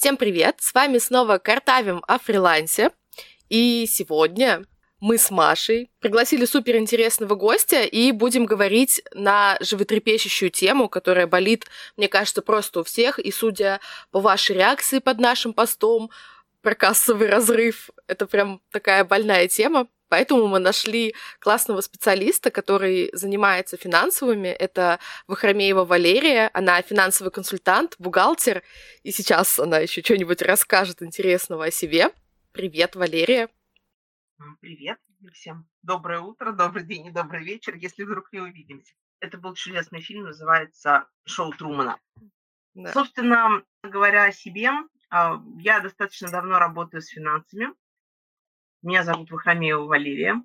Всем привет! С вами снова Картавим о фрилансе. И сегодня мы с Машей пригласили суперинтересного гостя и будем говорить на животрепещущую тему, которая болит, мне кажется, просто у всех. И судя по вашей реакции под нашим постом про кассовый разрыв, это прям такая больная тема. Поэтому мы нашли классного специалиста, который занимается финансовыми. Это Вахрамеева Валерия. Она финансовый консультант, бухгалтер. И сейчас она еще что-нибудь расскажет интересного о себе. Привет, Валерия. Привет всем. Доброе утро, добрый день и добрый вечер, если вдруг не увидимся. Это был чудесный фильм, называется «Шоу Трумана». Да. Собственно говоря о себе, я достаточно давно работаю с финансами. Меня зовут Вахрамеева Валерия.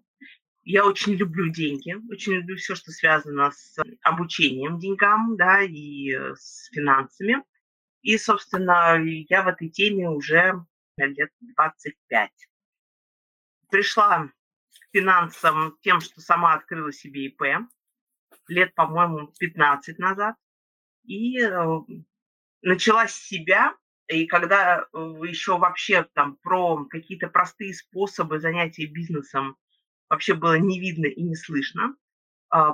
Я очень люблю деньги, очень люблю все, что связано с обучением деньгам, да, и с финансами. И, собственно, я в этой теме уже лет 25. Пришла к финансам тем, что сама открыла себе ИП лет, по-моему, 15 назад. И начала с себя. И когда еще вообще там про какие-то простые способы занятия бизнесом вообще было не видно и не слышно,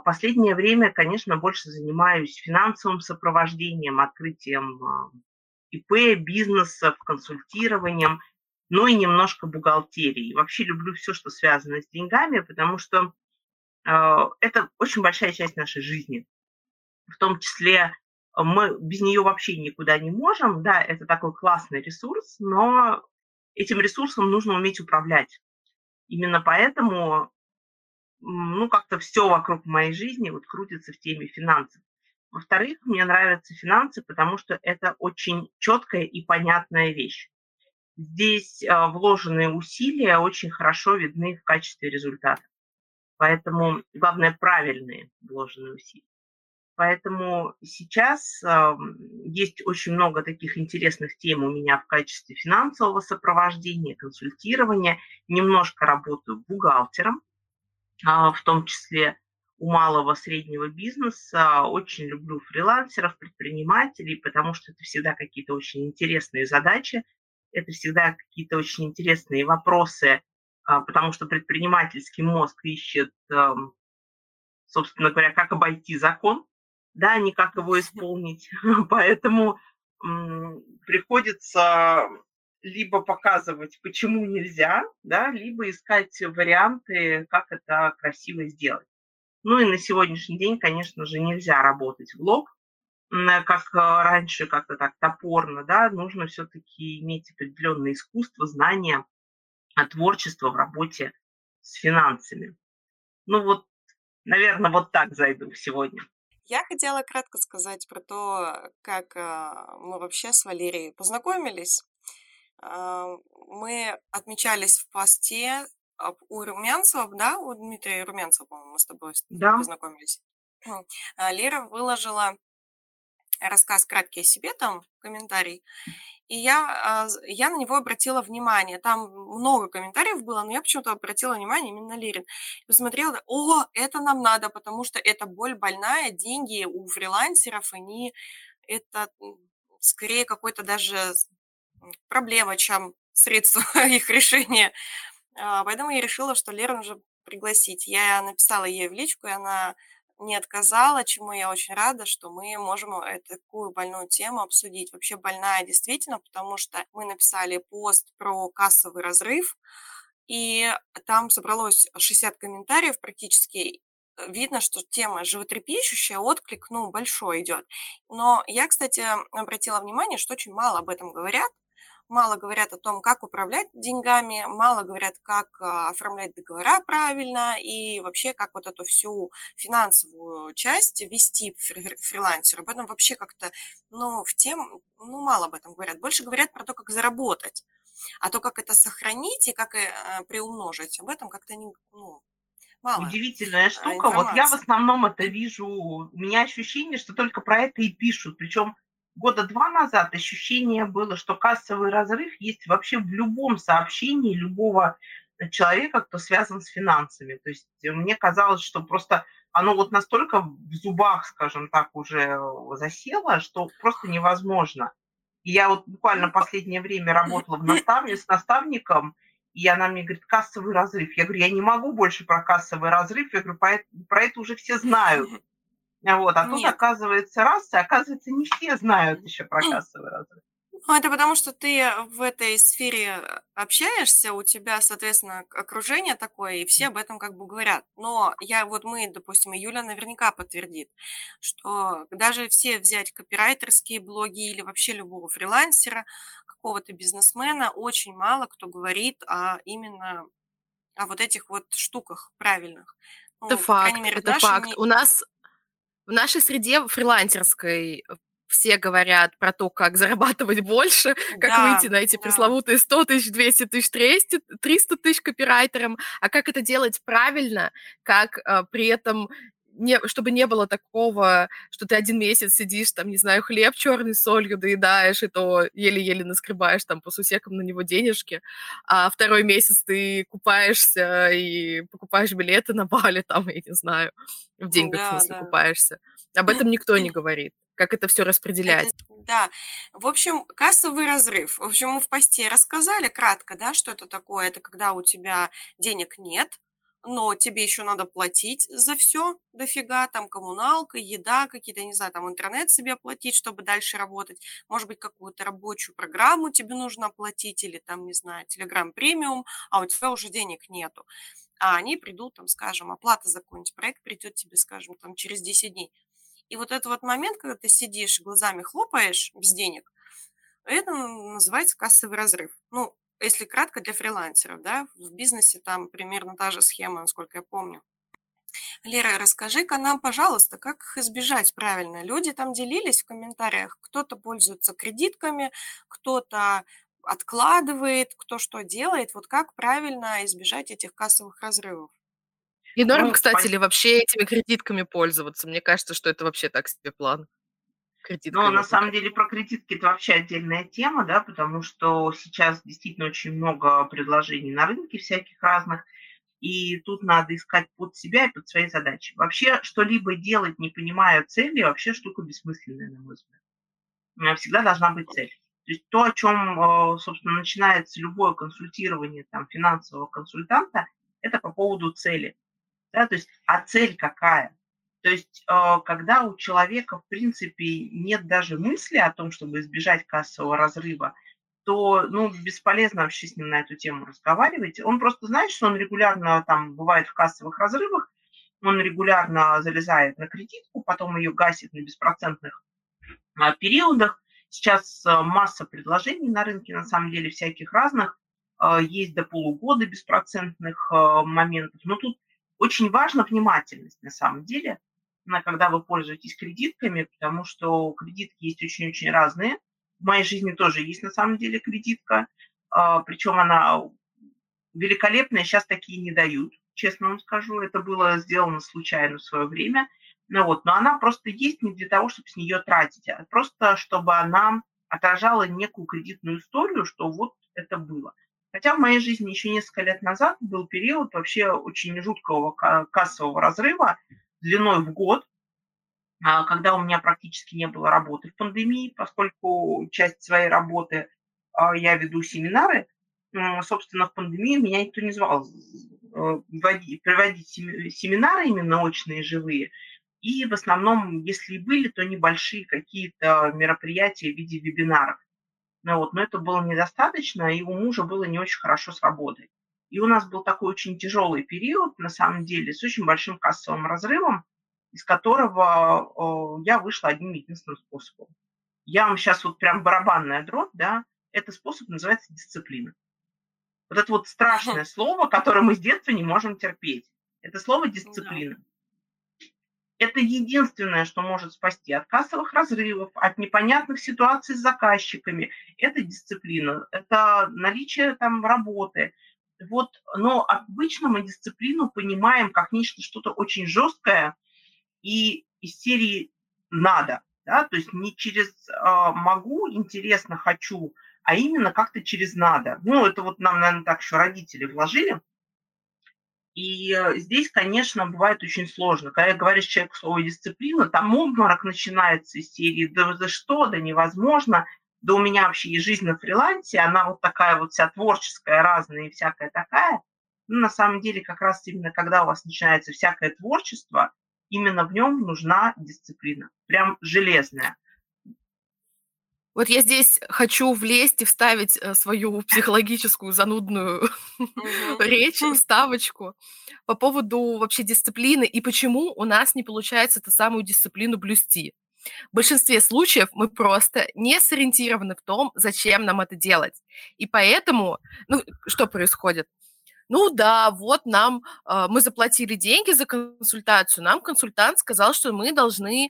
последнее время, конечно, больше занимаюсь финансовым сопровождением, открытием ИП, бизнесов, консультированием, но и немножко бухгалтерии. Вообще люблю все, что связано с деньгами, потому что это очень большая часть нашей жизни, в том числе. Мы без нее вообще никуда не можем, да, это такой классный ресурс, но этим ресурсом нужно уметь управлять. Именно поэтому, как-то все вокруг моей жизни вот крутится в теме финансов. Во-вторых, мне нравятся финансы, потому что это очень четкая и понятная вещь. Здесь вложенные усилия очень хорошо видны в качестве результата. Поэтому, главное, правильные вложенные усилия. Поэтому сейчас есть очень много таких интересных тем у меня в качестве финансового сопровождения, консультирования. Немножко работаю бухгалтером, в том числе у малого среднего бизнеса. Очень люблю фрилансеров, предпринимателей, потому что это всегда какие-то очень интересные задачи, это всегда какие-то очень интересные вопросы, потому что предпринимательский мозг ищет, собственно говоря, как обойти закон. Да, не как его исполнить. Поэтому приходится либо показывать, почему нельзя, да, либо искать варианты, как это красиво сделать. Ну и на сегодняшний день, конечно же, нельзя работать в лоб, как раньше, как-то так топорно, да, нужно все-таки иметь определенное искусство, знания, творчество в работе с финансами. Наверное, вот так зайду сегодня. Я хотела кратко сказать про то, как мы вообще с Валерией познакомились. Мы отмечались в посте у Румянцева, да, у Дмитрия Румянцева, по-моему, мы с тобой познакомились. Лера выложила рассказ краткий о себе, там комментарий, и я на него обратила внимание. Там много комментариев было, но я почему-то обратила внимание именно на Лерин. Посмотрела, это нам надо, потому что это боль больная, деньги у фрилансеров, это скорее какой-то даже проблема, чем средство их решения. Поэтому я решила, что Леру нужно пригласить. Я написала ей в личку, и она не отказала, чему я очень рада, что мы можем такую больную тему обсудить. Вообще больная действительно, потому что мы написали пост про кассовый разрыв, и там собралось 60 комментариев практически. Видно, что тема животрепещущая, отклик, большой идет. Но я, кстати, обратила внимание, что очень мало об этом говорят. Мало говорят о том, как управлять деньгами, мало говорят, как оформлять договора правильно и вообще, как вот эту всю финансовую часть вести фрилансеру. Об этом вообще как-то, мало об этом говорят. Больше говорят про то, как заработать, а то, как это сохранить и как приумножить. Об этом как-то не... Мало. Удивительная штука. Информация. Вот я в основном это вижу. У меня ощущение, что только про это и пишут. Причем года два назад ощущение было, что кассовый разрыв есть вообще в любом сообщении любого человека, кто связан с финансами. То есть мне казалось, что просто оно вот настолько в зубах, скажем так, уже засело, что просто невозможно. Я вот буквально в последнее время работала с наставником, и она мне говорит, кассовый разрыв. Я говорю, я не могу больше про кассовый разрыв. Я говорю, про это уже все знают. Вот. А тут оказывается раз, и оказывается не все знают еще про кассовый разрыв. Ну, это потому, что ты в этой сфере общаешься, у тебя, соответственно, окружение такое, и все об этом как бы говорят. Но мы, допустим, и Юля наверняка подтвердит, что даже все взять копирайтерские блоги или вообще любого фрилансера, какого-то бизнесмена, очень мало кто говорит именно о вот этих вот штуках правильных. Это факт, это факт. У нас в нашей среде фрилансерской все говорят про то, как зарабатывать больше, как выйти на эти пресловутые 100 тысяч, 200 тысяч, 300 тысяч копирайтером, а как это делать правильно, как при этом, чтобы не было такого, что ты один месяц сидишь, там, не знаю, хлеб черный с солью доедаешь, и то еле-еле наскребаешь там по сусекам на него денежки, а второй месяц ты купаешься и покупаешь билеты на Бали, там, я не знаю, в деньгах, купаешься. Об этом никто не говорит. Как это все распределять. В общем, кассовый разрыв. В общем, мы в посте рассказали кратко, что это такое. Это когда у тебя денег нет, но тебе еще надо платить за все дофига, там коммуналка, еда, какие-то, не знаю, там интернет себе платить, чтобы дальше работать. Может быть, какую-то рабочую программу тебе нужно платить или там, не знаю, Telegram премиум, а у тебя уже денег нету. А они придут, там, скажем, оплата за какой-нибудь проект придет тебе, скажем, там через 10 дней. И вот этот вот момент, когда ты сидишь, глазами хлопаешь без денег, это называется кассовый разрыв. Ну, если кратко, для фрилансеров, в бизнесе там примерно та же схема, насколько я помню. Лера, расскажи-ка нам, пожалуйста, как их избежать правильно. Люди там делились в комментариях, кто-то пользуется кредитками, кто-то откладывает, кто что делает. Вот как правильно избежать этих кассовых разрывов? И норм, кстати, ли вообще этими кредитками пользоваться? Мне кажется, что это вообще так себе план. Ну, на самом деле, про кредитки это вообще отдельная тема, потому что сейчас действительно очень много предложений на рынке всяких разных, и тут надо искать под себя и под свои задачи. Вообще, что-либо делать, не понимая цели, вообще штука бессмысленная, на мой взгляд. Всегда должна быть цель. То есть то, о чем, собственно, начинается любое консультирование там, финансового консультанта, это по поводу цели. То есть, а цель какая? То есть, когда у человека, в принципе, нет даже мысли о том, чтобы избежать кассового разрыва, то, бесполезно вообще с ним на эту тему разговаривать. Он просто знает, что он регулярно там бывает в кассовых разрывах, он регулярно залезает на кредитку, потом ее гасит на беспроцентных периодах. Сейчас масса предложений на рынке, на самом деле, всяких разных. Есть до полугода беспроцентных моментов, но тут очень важна внимательность, на самом деле, когда вы пользуетесь кредитками, потому что кредитки есть очень-очень разные. В моей жизни тоже есть, на самом деле, кредитка, причем она великолепная, сейчас такие не дают, честно вам скажу. Это было сделано случайно в свое время, но она просто есть не для того, чтобы с нее тратить, а просто чтобы она отражала некую кредитную историю, что вот это было. Хотя в моей жизни еще несколько лет назад был период вообще очень жуткого кассового разрыва длиной в год, когда у меня практически не было работы в пандемии, поскольку часть своей работы я веду семинары. Собственно, в пандемию меня никто не звал проводить семинары именно очные, живые. И в основном, если и были, то небольшие какие-то мероприятия в виде вебинаров. Но это было недостаточно, и у мужа было не очень хорошо с работой. И у нас был такой очень тяжелый период, на самом деле, с очень большим кассовым разрывом, из которого я вышла одним единственным способом. Я вам сейчас вот прям барабанная дробь, этот способ называется дисциплина. Вот это вот страшное слово, которое мы с детства не можем терпеть. Это слово дисциплина. Это единственное, что может спасти от кассовых разрывов, от непонятных ситуаций с заказчиками. Это дисциплина, это наличие там работы. Но обычно мы дисциплину понимаем как нечто, что-то очень жесткое и из серии «надо». То есть не через «могу», «интересно», «хочу», а именно как-то через «надо». Это нам, наверное, так еще родители вложили. И здесь, конечно, бывает очень сложно. Когда говоришь человеку слово «дисциплина», там обморок начинается из серии «да что, да невозможно». да у меня вообще и жизнь на фрилансе, она вот такая вот вся творческая, разная и всякая такая. Но на самом деле как раз именно когда у вас начинается всякое творчество, именно в нем нужна дисциплина, прям железная. Вот я здесь хочу влезть и вставить свою психологическую занудную речь, вставочку по поводу вообще дисциплины и почему у нас не получается эту самую дисциплину блюсти. В большинстве случаев мы просто не сориентированы в том, зачем нам это делать. И поэтому, что происходит? Мы заплатили деньги за консультацию, нам консультант сказал, что мы должны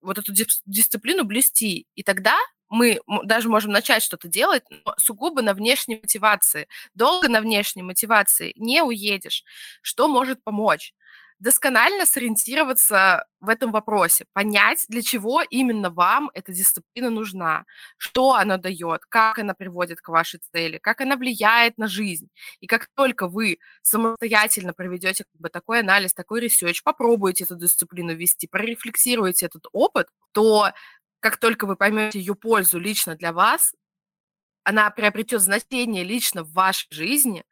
вот эту дисциплину блюсти. И тогда мы даже можем начать что-то делать сугубо на внешней мотивации. Долго на внешней мотивации не уедешь. Что может помочь? Досконально сориентироваться в этом вопросе, понять, для чего именно вам эта дисциплина нужна, что она дает, как она приводит к вашей цели, как она влияет на жизнь. И как только вы самостоятельно проведете такой анализ, такой ресерч, попробуете эту дисциплину вести, прорефлексируете этот опыт, то как только вы поймете ее пользу лично для вас, она приобретет значение лично в вашей жизни,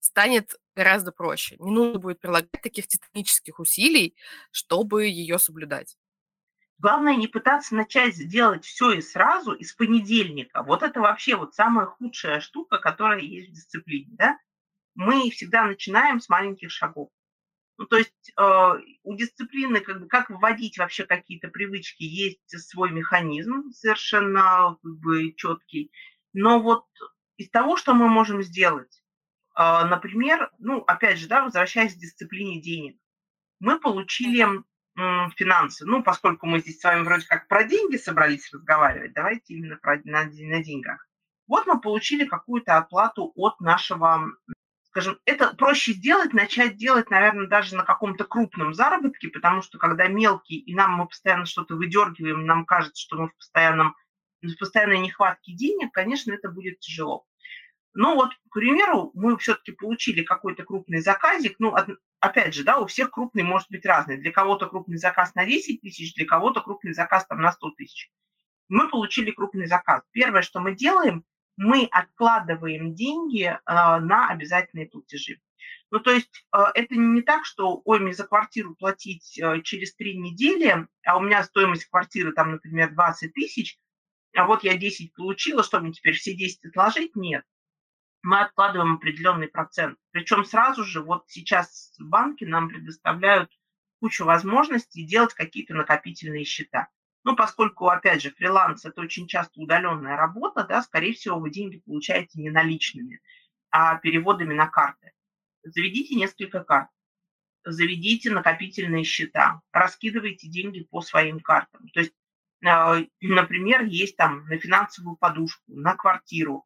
станет гораздо проще. Не нужно будет прилагать таких титанических усилий, чтобы ее соблюдать. Главное не пытаться начать делать все и сразу, из понедельника. Вот это вообще вот самая худшая штука, которая есть в дисциплине. Да? Мы всегда начинаем с маленьких шагов. У дисциплины, как вводить вообще какие-то привычки, есть свой механизм совершенно четкий. Но вот из того, что мы можем сделать, например, возвращаясь к дисциплине денег, мы получили финансы. Поскольку мы здесь с вами вроде как про деньги собрались разговаривать, давайте именно на деньгах. Вот мы получили какую-то оплату от нашего, скажем, это проще начать делать, наверное, даже на каком-то крупном заработке, потому что когда мелкий, и мы постоянно что-то выдергиваем, нам кажется, что мы в постоянной нехватке денег, конечно, это будет тяжело. К примеру, мы все-таки получили какой-то крупный заказик. У всех крупный может быть разный. Для кого-то крупный заказ на 10 тысяч, для кого-то крупный заказ на 100 тысяч. Мы получили крупный заказ. Первое, что мы делаем, мы откладываем деньги на обязательные платежи. Это не так, что, мне за квартиру платить через 3 недели, а у меня стоимость квартиры, например, 20 тысяч, а вот я 10 получила, что мне теперь все 10 отложить? Нет. Мы откладываем определенный процент. Причем сразу же сейчас банки нам предоставляют кучу возможностей делать какие-то накопительные счета. Поскольку, фриланс – это очень часто удаленная работа, да, скорее всего, вы деньги получаете не наличными, а переводами на карты. Заведите несколько карт, заведите накопительные счета, раскидывайте деньги по своим картам. Например, есть на финансовую подушку, на квартиру,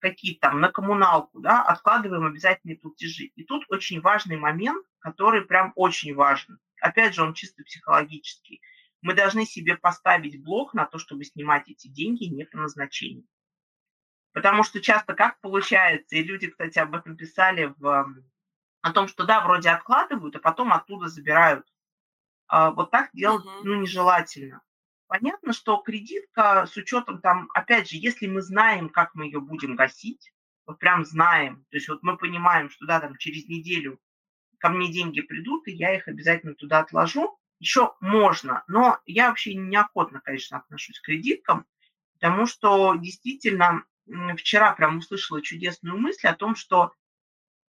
какие на коммуналку, да, откладываем обязательные платежи. И тут очень важный момент, который прям очень важен. Опять же, он чисто психологический. Мы должны себе поставить блок на то, чтобы снимать эти деньги не по назначению. Потому что часто как получается, и люди, кстати, об этом писали, о том, что да, вроде откладывают, а потом оттуда забирают. Так делать нежелательно. Понятно, что кредитка с учетом если мы знаем, как мы ее будем гасить, прям знаем, мы понимаем, что через неделю ко мне деньги придут, и я их обязательно туда отложу, еще можно. Но я вообще неохотно, конечно, отношусь к кредиткам, потому что действительно вчера прям услышала чудесную мысль о том, что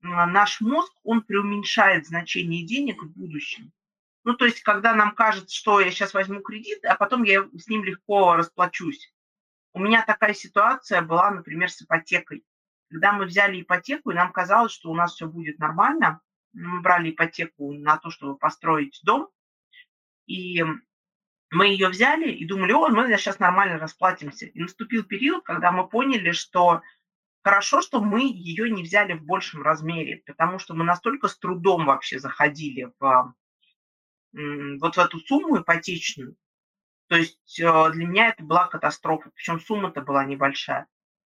наш мозг, он преуменьшает значение денег в будущем. Когда нам кажется, что я сейчас возьму кредит, а потом я с ним легко расплачусь. У меня такая ситуация была, например, с ипотекой. Когда мы взяли ипотеку, и нам казалось, что у нас все будет нормально. Мы брали ипотеку на то, чтобы построить дом. И мы ее взяли и думали, мы сейчас нормально расплатимся. И наступил период, когда мы поняли, что хорошо, что мы ее не взяли в большем размере, потому что мы настолько с трудом вообще заходили в эту сумму ипотечную, для меня это была катастрофа, причем сумма-то была небольшая.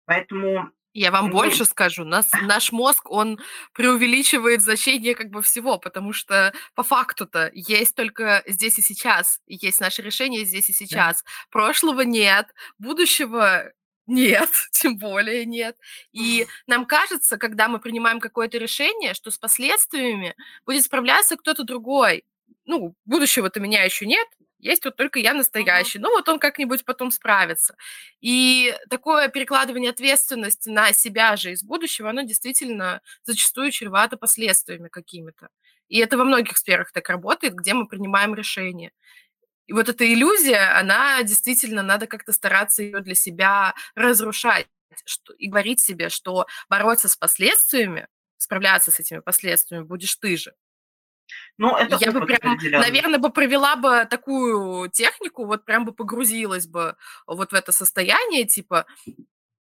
Поэтому Я вам больше скажу, наш мозг, он преувеличивает значение как бы всего, потому что по факту-то есть только здесь и сейчас, есть наши решения здесь и сейчас. Да. Прошлого нет, будущего нет, тем более нет. И нам кажется, когда мы принимаем какое-то решение, что с последствиями будет справляться кто-то другой. Ну, будущего-то меня еще нет. Есть вот только я настоящий, ну вот он как-нибудь потом справится. И такое перекладывание ответственности на себя же из будущего, оно действительно зачастую чревато последствиями какими-то. И это во многих сферах так работает, где мы принимаем решения. И вот эта иллюзия, она действительно, надо как-то стараться ее для себя разрушать и говорить себе, что бороться с последствиями, справляться с этими последствиями будешь ты же. Ну, это я бы прям, наверное, провела бы такую технику, вот прям бы погрузилась бы вот в это состояние, типа,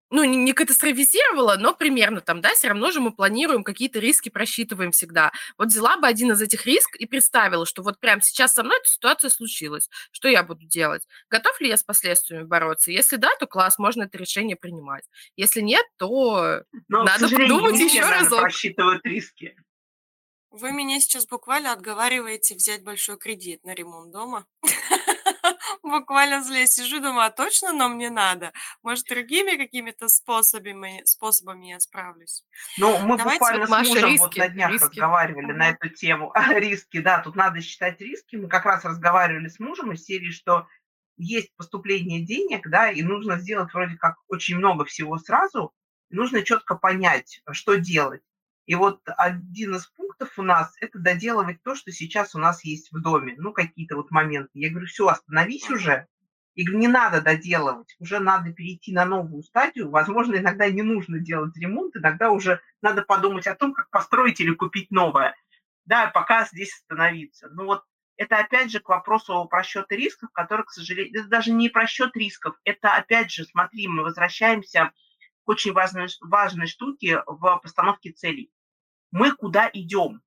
ну, не катастрофизировала, но примерно там, да, все равно же мы планируем, какие-то риски просчитываем всегда. Вот взяла бы один из этих рисков и представила, что вот прям сейчас со мной эта ситуация случилась, что я буду делать? Готов ли я с последствиями бороться? Если да, то класс, можно это решение принимать. Если нет, то но, надо подумать еще разок. Просчитывать риски. Вы меня сейчас буквально отговариваете взять большой кредит на ремонт дома. Буквально зле сижу, думаю, а точно нам не надо? Может, другими какими-то способами я справлюсь? Ну, мы буквально с мужем вот на днях разговаривали на эту тему. Риски, да, тут надо считать риски. Мы как раз разговаривали с мужем из серии, что есть поступление денег, да, и нужно сделать вроде как очень много всего сразу. Нужно четко понять, что делать. И вот один из пунктов у нас – это доделывать то, что сейчас у нас есть в доме. Ну, какие-то вот моменты. Я говорю, все, остановись уже. И говорю, не надо доделывать. Уже надо перейти на новую стадию. Возможно, иногда не нужно делать ремонт. Иногда уже надо подумать о том, как построить или купить новое. Да, пока здесь остановиться. Ну, вот это опять же к вопросу про счет рисков, который, к сожалению… Это даже не про счет рисков. Это опять же, смотри, мы возвращаемся к очень важной штуке в постановке целей. Мы куда идем?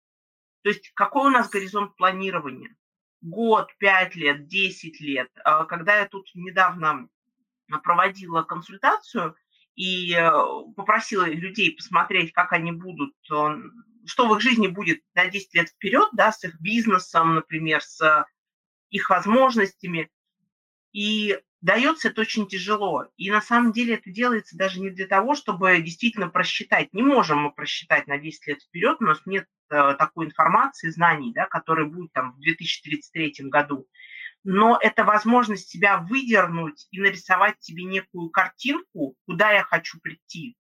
То есть какой у нас горизонт планирования? Год, 5 лет, 10 лет. Когда я тут недавно проводила консультацию и попросила людей посмотреть, как они будут, что в их жизни будет на 10 лет вперед, да, с их бизнесом, например, с их возможностями. И дается это очень тяжело. И на самом деле это делается даже не для того, чтобы действительно просчитать. Не можем мы просчитать на 10 лет вперед, у нас нет такой информации, знаний, да, которые будут там в 2033 году. Но это возможность себя выдернуть и нарисовать себе некую картинку, куда я хочу прийти,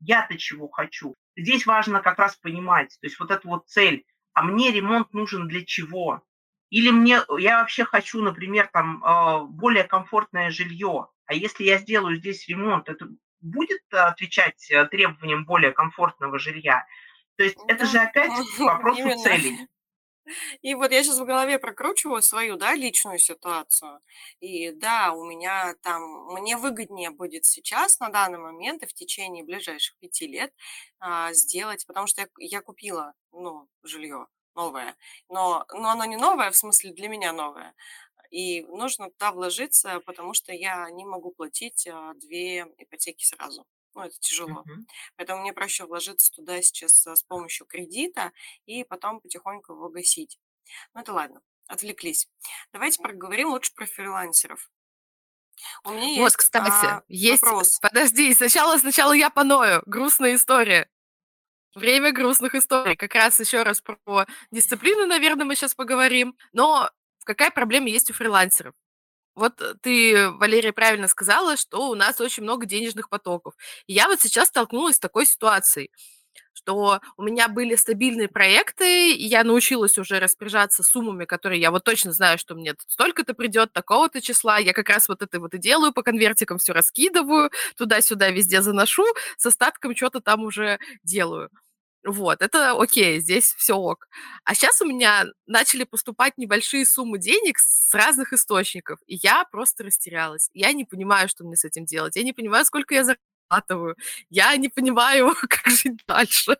я-то чего хочу. Здесь важно как раз понимать, то есть вот эту вот цель, а мне ремонт нужен для чего? Или я вообще хочу, например, там, более комфортное жилье, а если я сделаю здесь ремонт, это будет отвечать требованиям более комфортного жилья? То есть это же опять вопрос целей. И вот я сейчас в голове прокручиваю свою, да, личную ситуацию. И да, у меня там, мне выгоднее будет сейчас, на данный момент, и в течение ближайших 5 лет сделать, потому что я купила, ну, жилье. Новое, но оно не новое, в смысле для меня новое, и нужно туда вложиться, потому что я не могу платить 2 ипотеки сразу, ну это тяжело, поэтому мне проще вложиться туда сейчас с помощью кредита и потом потихоньку его гасить, ну это ладно, отвлеклись, давайте поговорим лучше про фрилансеров. У меня есть, вот, кстати, есть вопрос. Подожди, сначала я поною, грустная история. Время грустных историй. Как раз еще раз про дисциплину, наверное, мы сейчас поговорим. Но какая проблема есть у фрилансеров? Вот ты, Валерия, правильно сказала, что у нас очень много денежных потоков. И я вот сейчас столкнулась с такой ситуацией, что у меня были стабильные проекты, и я научилась уже распоряжаться суммами, которые я вот точно знаю, что мне столько-то придет, такого-то числа. Я как раз вот это вот и делаю, по конвертикам все раскидываю, туда-сюда везде заношу, с остатком что-то там уже делаю. Вот, это окей, здесь все ок. А сейчас у меня начали поступать небольшие суммы денег с разных источников, и я просто растерялась. Я не понимаю, что мне с этим делать, я не понимаю, сколько я зарабатываю, я не понимаю, как жить дальше.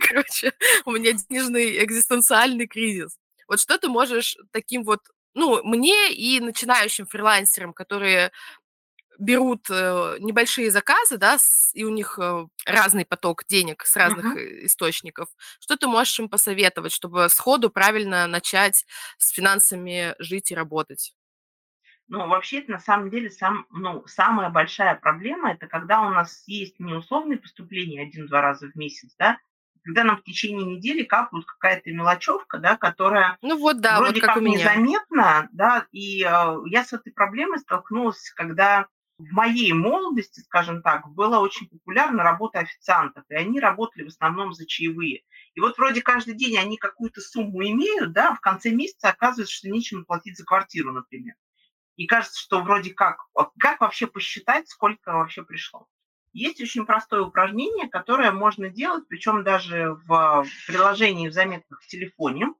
Короче, у меня денежный экзистенциальный кризис. Вот что ты можешь таким вот, ну, мне и начинающим фрилансерам, которые берут небольшие заказы, да, и у них разный поток денег с разных источников. Что ты можешь им посоветовать, чтобы сходу правильно начать с финансами жить и работать? Ну, вообще-то, на самом деле, самая большая проблема – это когда у нас есть не условные поступления 1-2 раза в месяц, да, когда нам в течение недели капает какая-то мелочевка, да, которая вроде как незаметна, да, и я с этой проблемой столкнулась, когда в моей молодости, скажем так, была очень популярна работа официантов, и они работали в основном за чаевые. И вот вроде каждый день они какую-то сумму имеют, да, а в конце месяца оказывается, что нечем платить за квартиру, например. И кажется, что вроде как вообще посчитать, сколько вообще пришло. Есть очень простое упражнение, которое можно делать, причем даже в приложении, в заметках в телефоне.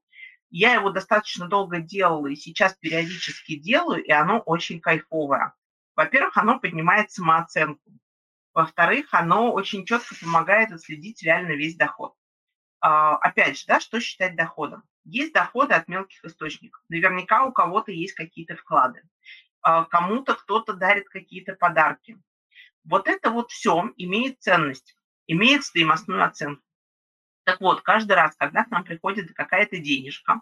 Я его достаточно долго делала и сейчас периодически делаю, и оно очень кайфовое. Во-первых, оно поднимает самооценку. Во-вторых, оно очень четко помогает отследить реально весь доход. Опять же, да, что считать доходом? Есть доходы от мелких источников. Наверняка у кого-то есть какие-то вклады. Кому-то кто-то дарит какие-то подарки. Вот это вот все имеет ценность, имеет стоимостную оценку. Так вот, каждый раз, когда к нам приходит какая-то денежка,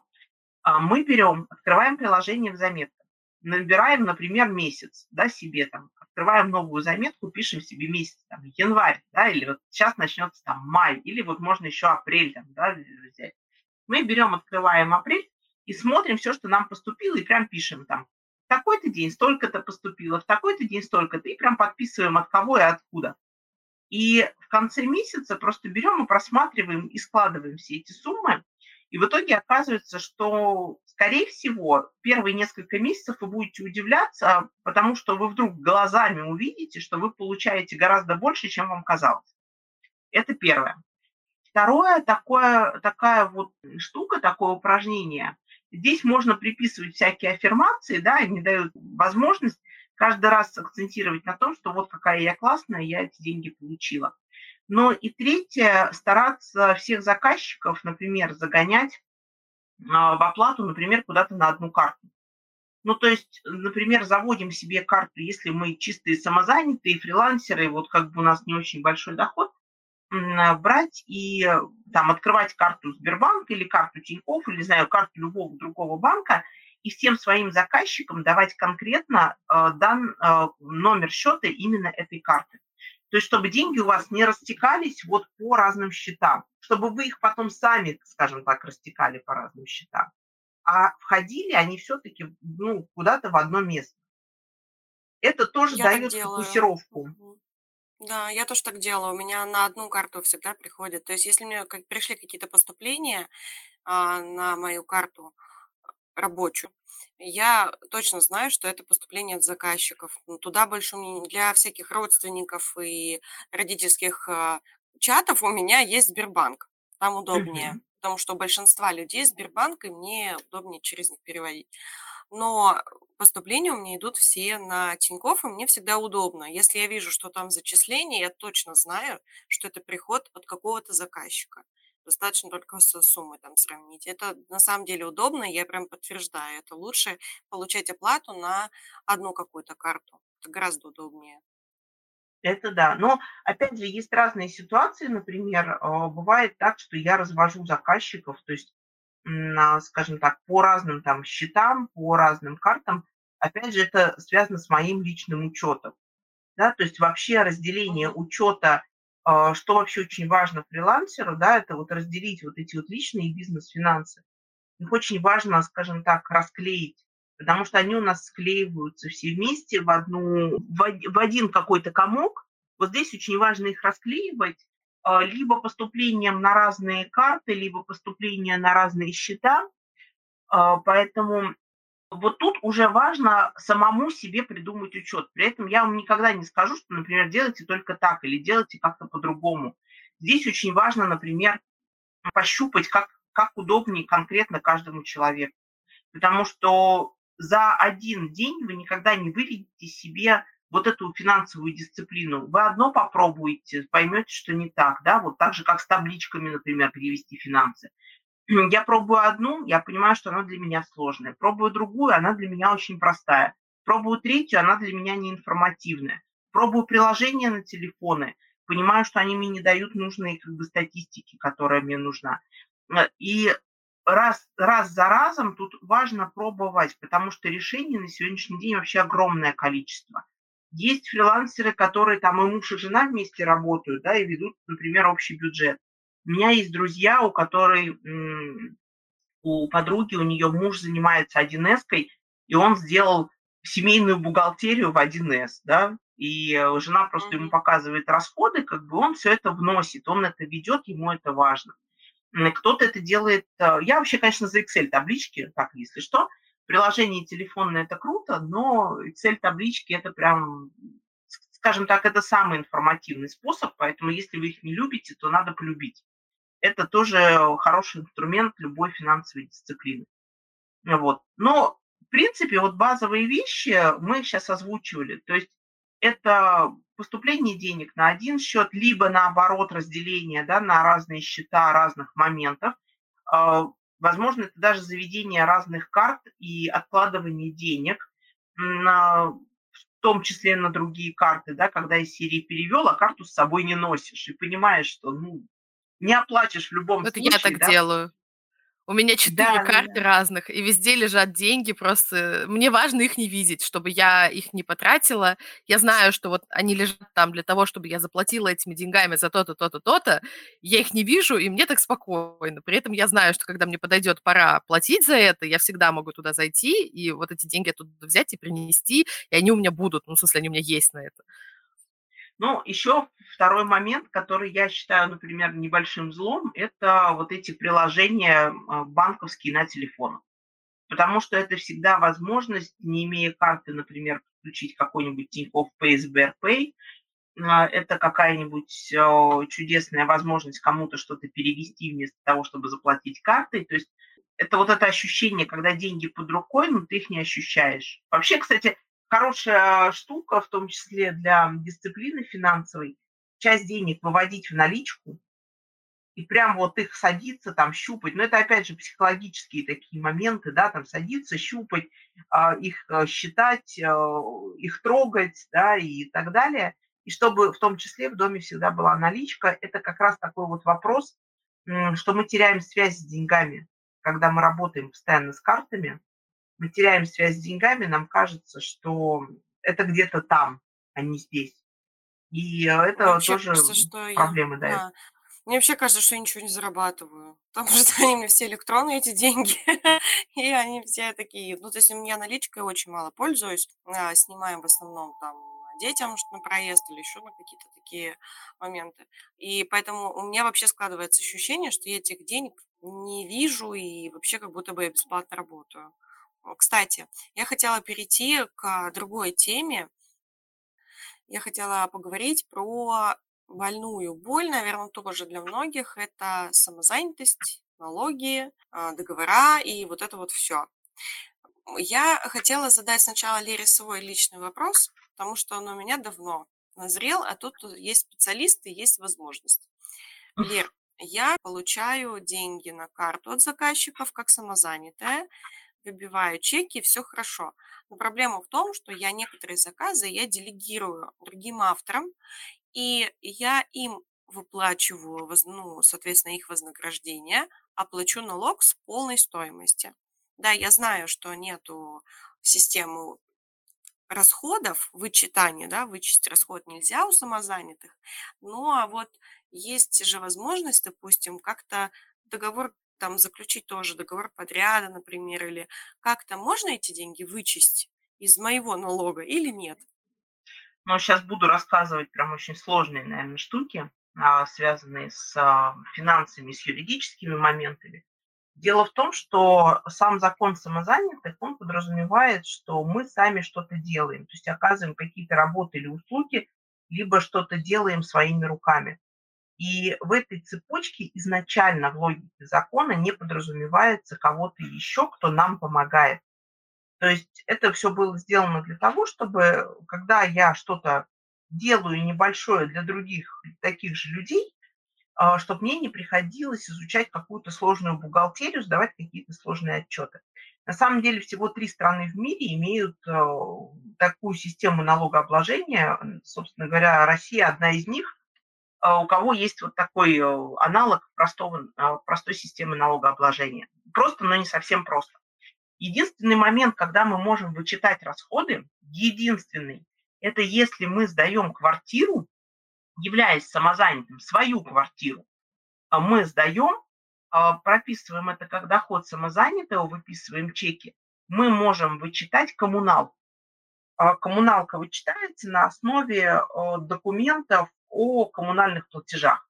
мы берем, открываем приложение в заметках, набираем, например, месяц, да, себе там, открываем новую заметку, пишем себе месяц, там, январь, да, или вот сейчас начнется там май, или вот можно еще апрель там, да, взять. Мы берем, открываем апрель и смотрим все, что нам поступило, и прям пишем там. В такой-то день столько-то поступило, в такой-то день столько-то, и прям подписываем, от кого и откуда. И в конце месяца просто берем и просматриваем, и складываем все эти суммы, и в итоге оказывается, что, скорее всего, первые несколько месяцев вы будете удивляться, потому что вы вдруг глазами увидите, что вы получаете гораздо больше, чем вам казалось. Это первое. Второе, такая вот штука, такое упражнение – здесь можно приписывать всякие аффирмации, да, они дают возможность каждый раз акцентировать на том, что вот какая я классная, я эти деньги получила. Но и третье, стараться всех заказчиков, например, загонять в оплату, например, куда-то на одну карту. Ну, то есть, например, заводим себе карту, если мы чистые самозанятые, фрилансеры, вот как бы у нас не очень большой доход, брать и там открывать карту Сбербанка или карту Тинькофф, или, не знаю, карту любого другого банка, и всем своим заказчикам давать конкретно номер счета именно этой карты. То есть, чтобы деньги у вас не растекались вот по разным счетам, чтобы вы их потом сами, скажем так, растекали по разным счетам, а входили они все-таки куда-то в одно место. Это тоже дает фокусировку. Да, я тоже так делаю. У меня на одну карту всегда приходит. То есть, если мне пришли какие-то поступления на мою карту рабочую, я точно знаю, что это поступление от заказчиков. Туда больше для всяких родственников и родительских чатов у меня есть Сбербанк. Там удобнее, потому что у большинства людей Сбербанк, и мне удобнее через них переводить. Но поступления у меня идут все на Тинькофф, и мне всегда удобно. Если я вижу, что там зачисление, я точно знаю, что это приход от какого-то заказчика. Достаточно только со суммой там сравнить. Это на самом деле удобно, я прям подтверждаю. Это лучше получать оплату на одну какую-то карту. Это гораздо удобнее. Это да. Но, опять же, есть разные ситуации. Например, бывает так, что я развожу заказчиков, то есть, скажем так, по разным там счетам, по разным картам. Опять же, это связано с моим личным учетом. Да? То есть вообще разделение учета, что вообще очень важно фрилансеру, да, это вот разделить вот эти вот личные и бизнес-финансы. Их очень важно, скажем так, расклеить, потому что они у нас склеиваются все вместе в один какой-то комок. Вот здесь очень важно их расклеивать, либо поступлением на разные карты, либо поступление на разные счета. Поэтому вот тут уже важно самому себе придумать учет. При этом я вам никогда не скажу, что, например, делайте только так или делайте как-то по-другому. Здесь очень важно, например, пощупать, как удобнее конкретно каждому человеку. Потому что за один день вы никогда не выведете себе вот эту финансовую дисциплину. Вы одно попробуете, поймете, что не так, да, вот так же, как с табличками, например, перевести финансы. Я пробую одну, я понимаю, что она для меня сложная. Пробую другую, она для меня очень простая. Пробую третью, она для меня не информативная. Пробую приложения на телефоны, понимаю, что они мне не дают нужные статистики, которая мне нужна. И раз за разом тут важно пробовать, потому что решений на сегодняшний день вообще огромное количество. Есть фрилансеры, которые там и муж, и жена вместе работают, да, и ведут, например, общий бюджет. У меня есть друзья, у которой, у подруги, у нее муж занимается 1С-кой, и он сделал семейную бухгалтерию в 1С, да, и жена просто ему показывает расходы, как бы он все это вносит, он это ведет, ему это важно. Кто-то это делает, я вообще, конечно, за Excel-таблички, так, если что, приложение телефонное – это круто, но Excel-таблички – это прям, скажем так, это самый информативный способ, поэтому если вы их не любите, то надо полюбить. Это тоже хороший инструмент любой финансовой дисциплины. Вот. Но, в принципе, вот базовые вещи мы сейчас озвучивали, то есть это поступление денег на один счет, либо наоборот разделение, да, на разные счета разных моментов. Возможно, это даже заведение разных карт и откладывание денег, в том числе на другие карты, да, когда из серии перевел, а карту с собой не носишь и понимаешь, что ну, не оплачешь в любом вот случае. Вот я так, да, делаю. У меня 4 карты разных, и везде лежат деньги, просто мне важно их не видеть, чтобы я их не потратила. Я знаю, что вот они лежат там для того, чтобы я заплатила этими деньгами за то-то, то-то, то-то. Я их не вижу, и мне так спокойно. При этом я знаю, что когда мне подойдет пора платить за это, я всегда могу туда зайти, и вот эти деньги оттуда взять и принести, и они у меня будут, ну, в смысле, они у меня есть на это. Ну, еще второй момент, который я считаю, например, небольшим злом, это вот эти приложения банковские на телефонах. Потому что это всегда возможность, не имея карты, например, подключить какой-нибудь Тинькофф Pay, Сбербанк. Это какая-нибудь чудесная возможность кому-то что-то перевести вместо того, чтобы заплатить картой. То есть это вот это ощущение, когда деньги под рукой, но ты их не ощущаешь. Вообще, кстати, хорошая штука, в том числе для дисциплины финансовой, часть денег выводить в наличку и прям вот их садиться, там, щупать. Но это, опять же, психологические такие моменты, да, там, садиться, щупать, их считать, их трогать, да, и так далее. И чтобы в том числе в доме всегда была наличка, это как раз такой вот вопрос, что мы теряем связь с деньгами, когда мы работаем постоянно с картами. Мы теряем связь с деньгами, нам кажется, что это где-то там, а не здесь. И это вообще тоже кажется, что проблемы дает. Да. Мне вообще кажется, что я ничего не зарабатываю, потому что они мне все электронные, эти деньги, и они все такие... Ну, то есть у меня наличкой очень мало пользуюсь, снимаем в основном там детям на проезд или еще на какие-то такие моменты. И поэтому у меня вообще складывается ощущение, что я этих денег не вижу и вообще как будто бы я бесплатно работаю. Кстати, я хотела перейти к другой теме. Я хотела поговорить про больную боль, наверное, тоже для многих. Это самозанятость, налоги, договора и вот это вот все. Я хотела задать сначала Лере свой личный вопрос, потому что он у меня давно назрел, а тут есть специалисты, есть возможность. Лер, я получаю деньги на карту от заказчиков как самозанятая, выбиваю чеки, все хорошо. Но проблема в том, что я некоторые заказы я делегирую другим авторам, и я им выплачиваю, ну, соответственно, их вознаграждение, оплачу налог с полной стоимости. Да, я знаю, что нету системы расходов, вычитания, да, вычесть расход нельзя у самозанятых, ну, а вот есть же возможность, допустим, как-то договор там заключить тоже договор подряда, например, или как-то можно эти деньги вычесть из моего налога или нет? Ну, сейчас буду рассказывать прям очень сложные, наверное, штуки, связанные с финансами, с юридическими моментами. Дело в том, что сам закон самозанятых, он подразумевает, что мы сами что-то делаем, то есть оказываем какие-то работы или услуги, либо что-то делаем своими руками. И в этой цепочке изначально в логике закона не подразумевается кого-то еще, кто нам помогает. То есть это все было сделано для того, чтобы, когда я что-то делаю небольшое для других таких же людей, чтобы мне не приходилось изучать какую-то сложную бухгалтерию, сдавать какие-то сложные отчеты. На самом деле всего 3 страны в мире имеют такую систему налогообложения. Собственно говоря, Россия одна из них, у кого есть вот такой аналог простой системы налогообложения. Просто, но не совсем просто. Единственный момент, когда мы можем вычитать расходы, единственный, это если мы сдаем квартиру, являясь самозанятым, свою квартиру, мы сдаем, прописываем это как доход самозанятого, выписываем чеки, мы можем вычитать коммуналку. Коммуналка вычитается на основе документов о коммунальных платежах.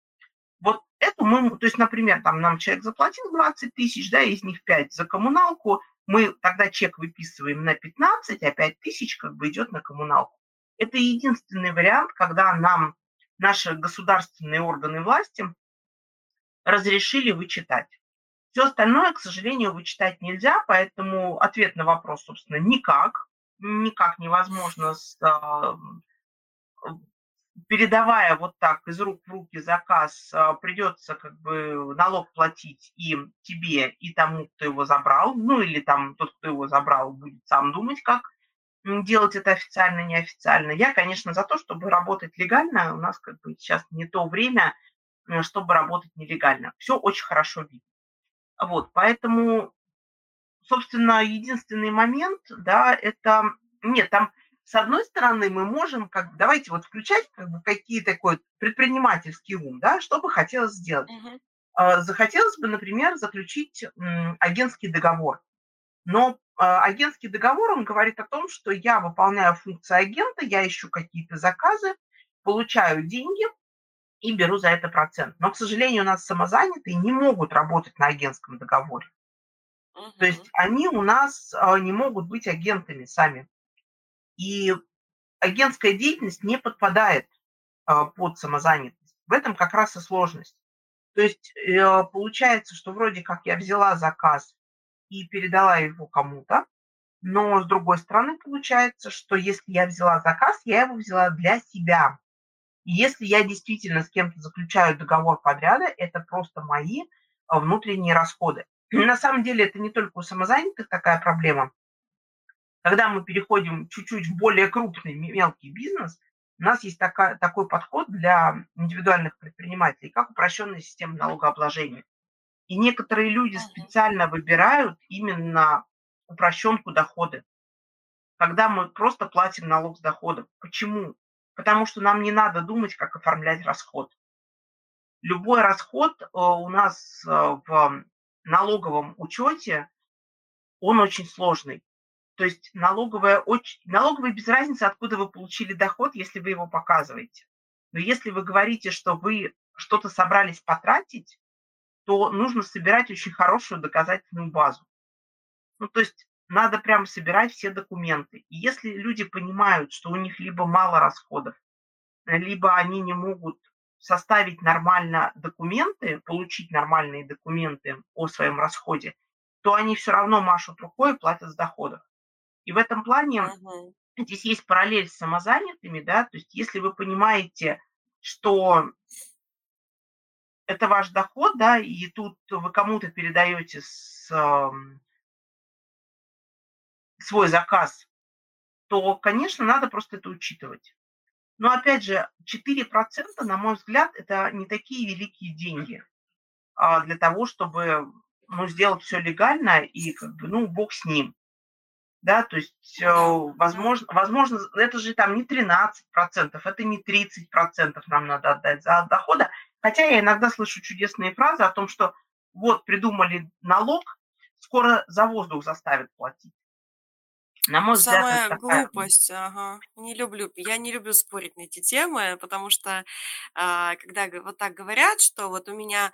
Вот это мы, то есть, например, там нам человек заплатил 20 тысяч, да, из них 5 за коммуналку, мы тогда чек выписываем на 15, а 5 тысяч как бы идет на коммуналку. Это единственный вариант, когда нам наши государственные органы власти разрешили вычитать. Все остальное, к сожалению, вычитать нельзя, поэтому ответ на вопрос, собственно, никак. Никак невозможно, передавая вот так из рук в руки заказ, придется как бы налог платить и тебе, и тому, кто его забрал. Ну или там тот, кто его забрал, будет сам думать, как делать это официально, неофициально. Я, конечно, за то, чтобы работать легально. У нас как бы сейчас не то время, чтобы работать нелегально. Все очень хорошо видно. Вот, поэтому, собственно, единственный момент, да, это... Нет, там... С одной стороны, мы можем, как, давайте вот включать как бы, какие-то такой предпринимательский ум, да, что бы хотелось сделать. Захотелось бы, например, заключить агентский договор. Но агентский договор, он говорит о том, что я выполняю функции агента, я ищу какие-то заказы, получаю деньги и беру за это процент. Но, к сожалению, у нас самозанятые не могут работать на агентском договоре. То есть они у нас не могут быть агентами сами. И агентская деятельность не подпадает под самозанятость. В этом как раз и сложность. То есть получается, что вроде как я взяла заказ и передала его кому-то, но с другой стороны получается, что если я взяла заказ, я его взяла для себя. И если я действительно с кем-то заключаю договор подряда, это просто мои внутренние расходы. И на самом деле это не только у самозанятых такая проблема. Когда мы переходим чуть-чуть в более крупный мелкий бизнес, у нас есть такой подход для индивидуальных предпринимателей, как упрощенная система налогообложения. И некоторые люди специально выбирают именно упрощенку дохода, когда мы просто платим налог с дохода. Почему? Потому что нам не надо думать, как оформлять расход. Любой расход у нас в налоговом учете, он очень сложный. То есть налоговая без разницы, откуда вы получили доход, если вы его показываете. Но если вы говорите, что вы что-то собрались потратить, то нужно собирать очень хорошую доказательную базу. Ну, то есть надо прямо собирать все документы. И если люди понимают, что у них либо мало расходов, либо они не могут составить нормально документы, получить нормальные документы о своем расходе, то они все равно машут рукой и платят с доходов. И в этом плане здесь есть параллель с самозанятыми, да, то есть если вы понимаете, что это ваш доход, да, и тут вы кому-то передаете свой заказ, то, конечно, надо просто это учитывать. Но, опять же, 4%, на мой взгляд, это не такие великие деньги для того, чтобы, ну, сделать все легально и, как бы, ну, бог с ним. Да, то есть, возможно, это же там не 13%, это не 30% нам надо отдать за дохода. Хотя я иногда слышу чудесные фразы о том, что вот придумали налог, скоро за воздух заставят платить. На мой взгляд, самая глупость. Я не люблю спорить на эти темы, потому что когда вот так говорят, что вот у меня...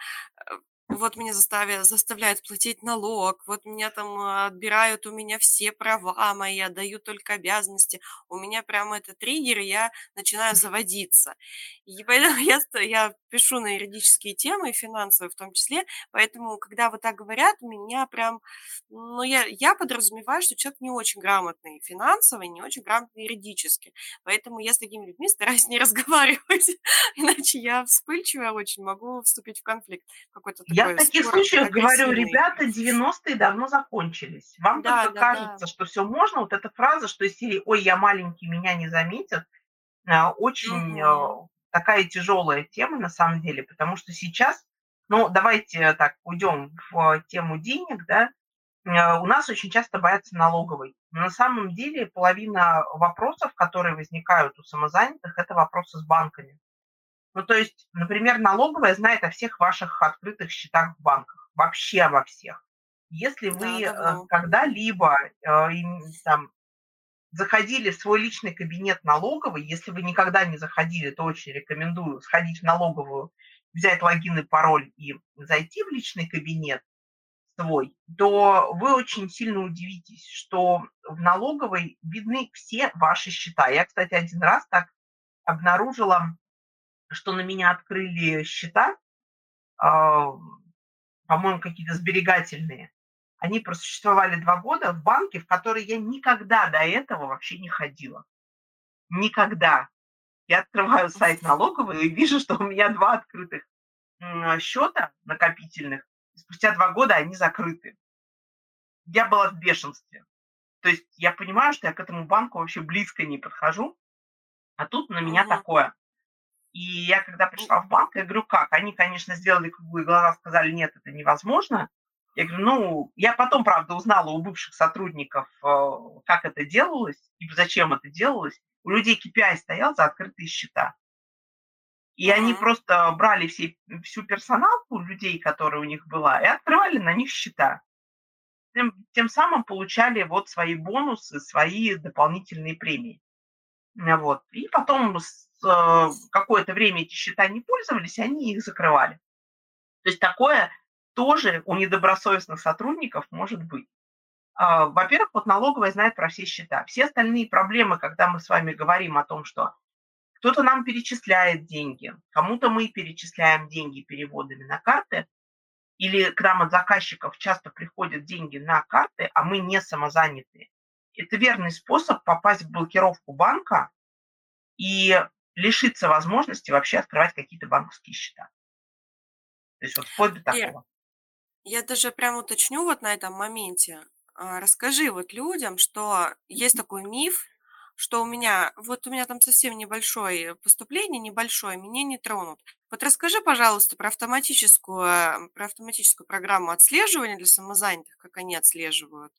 Вот меня заставляют платить налог, вот меня там отбирают, у меня все права мои, отдают только обязанности. У меня прямо это триггер, и я начинаю заводиться. И поэтому я пишу на юридические темы, финансовые в том числе, поэтому, когда вот так говорят, меня прям... Ну, я подразумеваю, что человек не очень грамотный финансово, не очень грамотный юридически. Поэтому я с такими людьми стараюсь не разговаривать, иначе случае я вспыльчивая очень, могу вступить в конфликт какой-то. Я в таких случаях говорю, ребята, 90-е давно закончились. Вам только кажется, что все можно. Вот эта фраза, что из серии «Ой, я маленький, меня не заметят», очень такая тяжелая тема на самом деле, потому что сейчас, ну, давайте так, уйдем в тему денег, да, у нас очень часто боятся налоговой. Но на самом деле половина вопросов, которые возникают у самозанятых, это вопросы с банками. Ну, то есть, например, налоговая знает о всех ваших открытых счетах в банках, вообще обо всех. Если вы когда-либо там, заходили в свой личный кабинет налоговой, если вы никогда не заходили, то очень рекомендую сходить в налоговую, взять логин и пароль и зайти в личный кабинет свой, то вы очень сильно удивитесь, что в налоговой видны все ваши счета. Я, кстати, один раз так обнаружила, что на меня открыли счета, по-моему, какие-то сберегательные. Они просуществовали 2 года в банке, в который я никогда до этого вообще не ходила. Никогда. Я открываю сайт налоговой и вижу, что у меня 2 открытых счета накопительных. Спустя 2 года они закрыты. Я была в бешенстве. То есть я понимаю, что я к этому банку вообще близко не подхожу, а тут на меня такое. И я когда пришла в банк, я говорю, как? Они, конечно, сделали круглые глаза, сказали, нет, это невозможно. Я говорю, ну, я потом, правда, узнала у бывших сотрудников, как это делалось и зачем это делалось. У людей KPI стоял за открытые счета. И они просто брали всю персоналку людей, которая у них была, и открывали на них счета. Тем самым получали вот свои бонусы, свои дополнительные премии. Вот. И потом какое-то время эти счета не пользовались, они их закрывали. То есть такое тоже у недобросовестных сотрудников может быть. Во-первых, вот налоговая знает про все счета. Все остальные проблемы, когда мы с вами говорим о том, что кто-то нам перечисляет деньги, кому-то мы перечисляем деньги переводами на карты, или к нам от заказчиков часто приходят деньги на карты, а мы не самозанятые. Это верный способ попасть в блокировку банка и лишиться возможности вообще открывать какие-то банковские счета. То есть вот вплоть до такого. Я даже прям уточню вот на этом моменте. Расскажи вот людям, что есть такой миф, что у меня там совсем небольшое поступление, небольшое, меня не тронут. Вот расскажи, пожалуйста, про автоматическую программу отслеживания для самозанятых, как они отслеживают.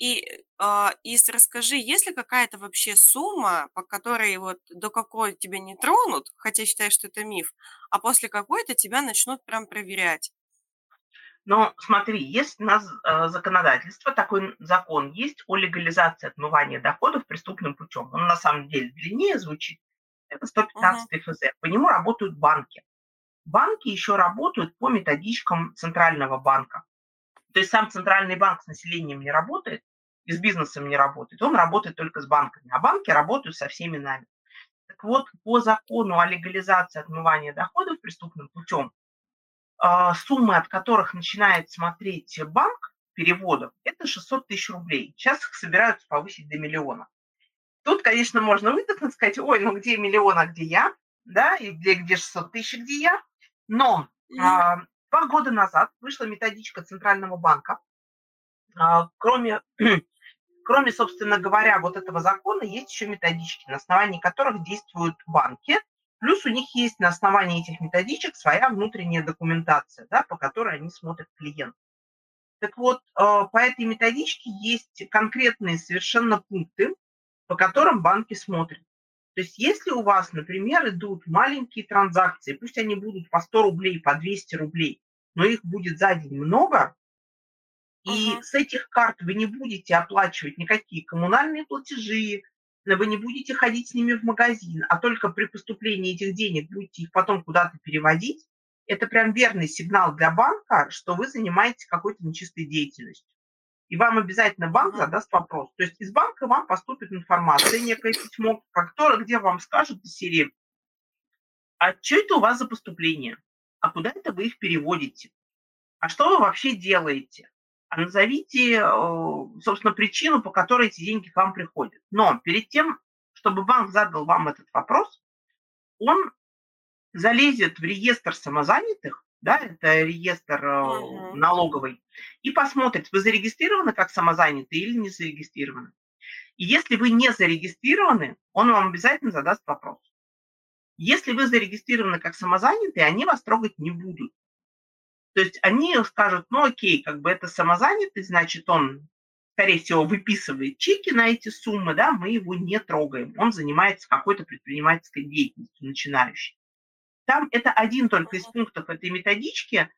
И расскажи, есть ли какая-то вообще сумма, по которой вот до какой тебя не тронут, хотя считаешь, что это миф, а после какой-то тебя начнут прям проверять. Но смотри, есть у нас законодательство, такой закон есть о легализации отмывания доходов преступным путем. Он на самом деле длиннее звучит. Это 115 ФЗ. По нему работают банки. Банки еще работают по методичкам Центрального банка. То есть сам Центральный банк с населением не работает и с бизнесом не работает. Он работает только с банками, а банки работают со всеми нами. Так вот, по закону о легализации отмывания доходов преступным путем суммы, от которых начинает смотреть банк переводов, это 600 тысяч рублей. Сейчас их собираются повысить до 1 миллиона. Тут, конечно, можно выдохнуть, сказать, ой, ну где 1 миллион, а где я? Да, и где 600 тысяч, где я? Но 2 года назад вышла методичка Центрального банка. Кроме, собственно говоря, вот этого закона, есть еще методички, на основании которых действуют банки. Плюс у них есть на основании этих методичек своя внутренняя документация, да, по которой они смотрят клиентов. Так вот, по этой методичке есть конкретные совершенно пункты, по которым банки смотрят. То есть если у вас, например, идут маленькие транзакции, пусть они будут по 100 рублей, по 200 рублей, но их будет за день много, и с этих карт вы не будете оплачивать никакие коммунальные платежи, вы не будете ходить с ними в магазин, а только при поступлении этих денег будете их потом куда-то переводить, это прям верный сигнал для банка, что вы занимаетесь какой-то нечистой деятельностью. И вам обязательно банк задаст вопрос. То есть из банка вам поступит информация, некое письмо, где вам скажут из серии, а что это у вас за поступление? А куда это вы их переводите? А что вы вообще делаете? А назовите, собственно, причину, по которой эти деньги к вам приходят. Но перед тем, чтобы банк задал вам этот вопрос, он залезет в реестр самозанятых, да, это реестр налоговый, и посмотрит, вы зарегистрированы как самозанятый или не зарегистрированы. И если вы не зарегистрированы, он вам обязательно задаст вопрос. Если вы зарегистрированы как самозанятый, они вас трогать не будут. То есть они скажут, ну окей, как бы это самозанятый, значит он, скорее всего, выписывает чеки на эти суммы, да, мы его не трогаем. Он занимается какой-то предпринимательской деятельностью, начинающей. Там это один только из пунктов этой методички.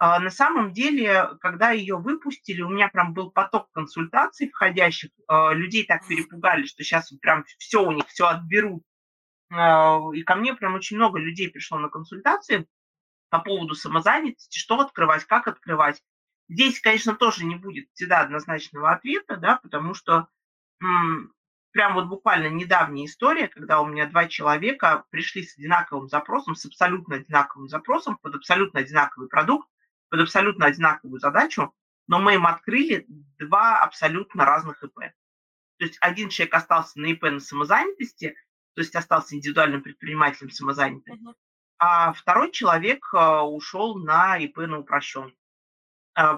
На самом деле, когда ее выпустили, у меня прям был поток консультаций входящих, людей так перепугали, что сейчас прям все у них, все отберут. И ко мне прям очень много людей пришло на консультации по поводу самозанятости, что открывать, как открывать. Здесь, конечно, тоже не будет всегда однозначного ответа, да, потому что прям вот буквально недавняя история, когда у меня два человека пришли с одинаковым запросом, с абсолютно одинаковым запросом, под абсолютно одинаковый продукт, под абсолютно одинаковую задачу, но мы им открыли два абсолютно разных ИП. То есть один человек остался на ИП на самозанятости, то есть остался индивидуальным предпринимателем самозанятым, а второй человек ушел на ИП на упрощенку.